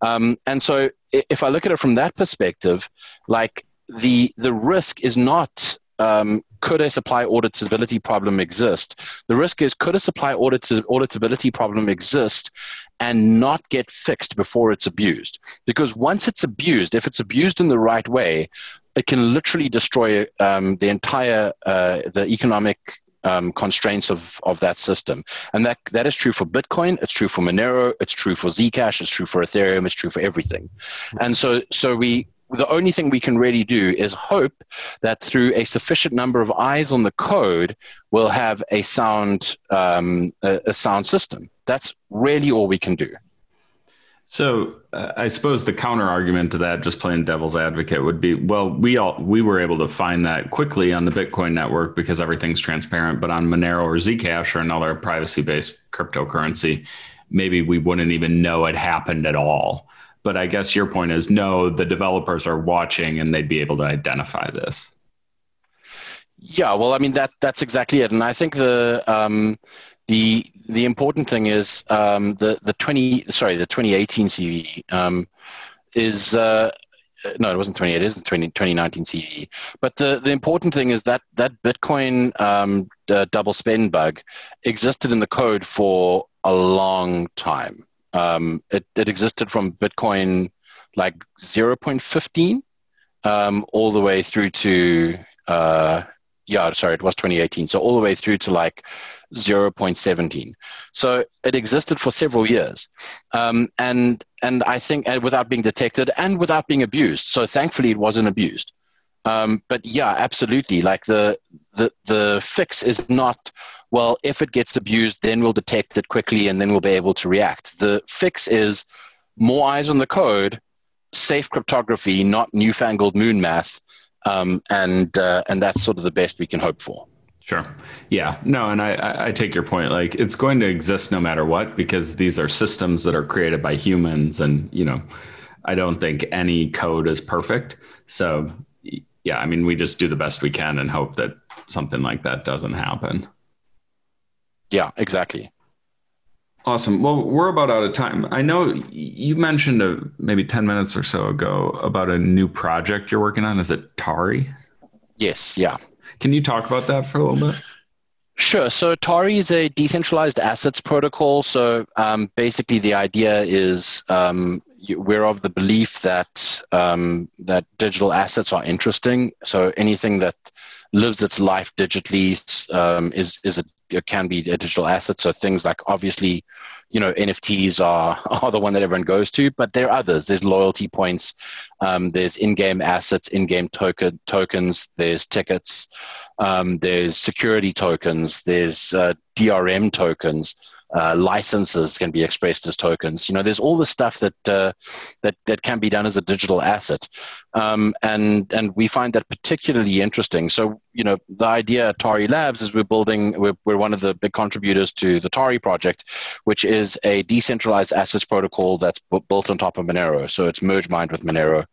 Um, and so if I look at it from that perspective, like the, the risk is not um, could a supply auditability problem exist? The risk is, could a supply audit auditability problem exist and not get fixed before it's abused? Because once it's abused, if it's abused in the right way, it can literally destroy um, the entire uh, the economic um, constraints of, of that system. And that that is true for Bitcoin, it's true for Monero, it's true for Zcash, it's true for Ethereum, it's true for everything. And so so we the only thing we can really do is hope that through a sufficient number of eyes on the code, we'll have a sound um, a, a sound system. That's really all we can do. So uh, I suppose the counter argument to that, just playing devil's advocate, would be, well, we all we were able to find that quickly on the Bitcoin network because everything's transparent, but on Monero or Zcash or another privacy-based cryptocurrency, maybe we wouldn't even know it happened at all. But I guess your point is, no, the developers are watching and they'd be able to identify this. Yeah, well, I mean, that that's exactly it. And I think the um, the the important thing is um, the the twenty sorry the twenty eighteen C V E um, is uh, no, it wasn't twenty eight, it isn't twenty nineteen C V E. But the the important thing is that that Bitcoin um, uh, double spend bug existed in the code for a long time. Um, it, it existed from Bitcoin like zero point one five um, all the way through to, uh, yeah, sorry, it was twenty eighteen. So all the way through to like zero point one seven. So it existed for several years. Um, and, and I think uh, without being detected and without being abused. So thankfully it wasn't abused. Um, but yeah, absolutely. Like the, the, the fix is not, well, if it gets abused, then we'll detect it quickly and then we'll be able to react. The fix is more eyes on the code, safe cryptography, not newfangled moon math, um, and uh, and that's sort of the best we can hope for. Sure. Yeah. No, and I, I take your point. Like, it's going to exist no matter what, because these are systems that are created by humans, and, you know, I don't think any code is perfect. So, yeah, I mean, we just do the best we can and hope that something like that doesn't happen. Yeah, exactly. Awesome. Well, we're about out of time. I know you mentioned a, maybe ten minutes or so ago about a new project you're working on. Is it Tari? Yes. Yeah. Can you talk about that for a little bit? Sure. So Tari is a decentralized assets protocol. So um, basically the idea is um, we're of the belief that um, that digital assets are interesting. So anything that lives its life digitally um, is, is a It can be a digital asset. So things like, obviously, you know, N F Ts are, are the one that everyone goes to, but there are others. There's loyalty points. Um, there's in-game assets, in-game token tokens. There's tickets. Um, there's security tokens. There's uh, D R M tokens. Uh, licenses can be expressed as tokens. You know, there's all the stuff that uh, that that can be done as a digital asset, um, and and we find that particularly interesting. So, you know, the idea at Tari Labs is we're building. We're, we're one of the big contributors to the Tari project, which is a decentralized assets protocol that's b- built on top of Monero. So it's merge mined with Monero.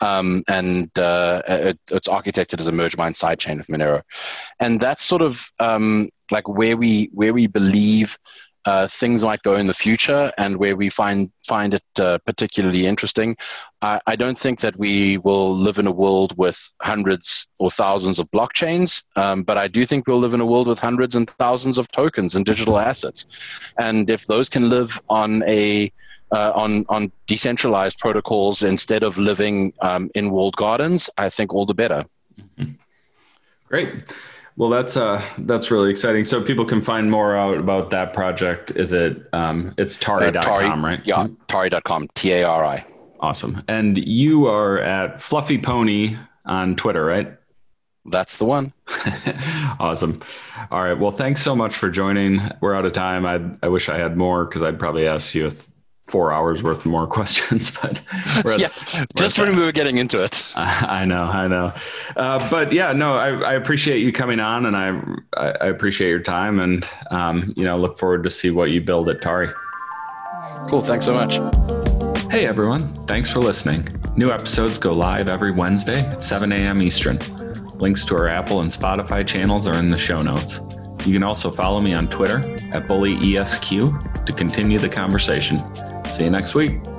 Um, and uh, it, it's architected as a merge mine sidechain of Monero, and that's sort of um, like where we where we believe uh, things might go in the future and where we find find it uh, particularly interesting. I, I don't think that we will live in a world with hundreds or thousands of blockchains, um, but I do think we'll live in a world with hundreds and thousands of tokens and digital assets. And if those can live on a Uh, on, on decentralized protocols instead of living um, in walled gardens, I think all the better. Mm-hmm. Great. Well, that's uh, that's really exciting. So people can find more out about that project. Is it, um, it's tari dot com, uh, right? Yeah, tari dot com, T A R I. Awesome. And you are at Fluffy Pony on Twitter, right? That's the one. Awesome. All right. Well, thanks so much for joining. We're out of time. I, I wish I had more because I'd probably ask you a th- four hours worth more questions, but we're at, yeah, we're just when we were getting into it. I know, I know. Uh, but yeah, no, I, I appreciate you coming on, and I, I appreciate your time, and um, you know, look forward to see what you build at Tari. Cool. Thanks so much. Hey everyone. Thanks for listening. New episodes go live every Wednesday at seven a.m. Eastern. Links to our Apple and Spotify channels are in the show notes. You can also follow me on Twitter at Bully E S Q to continue the conversation. See you next week.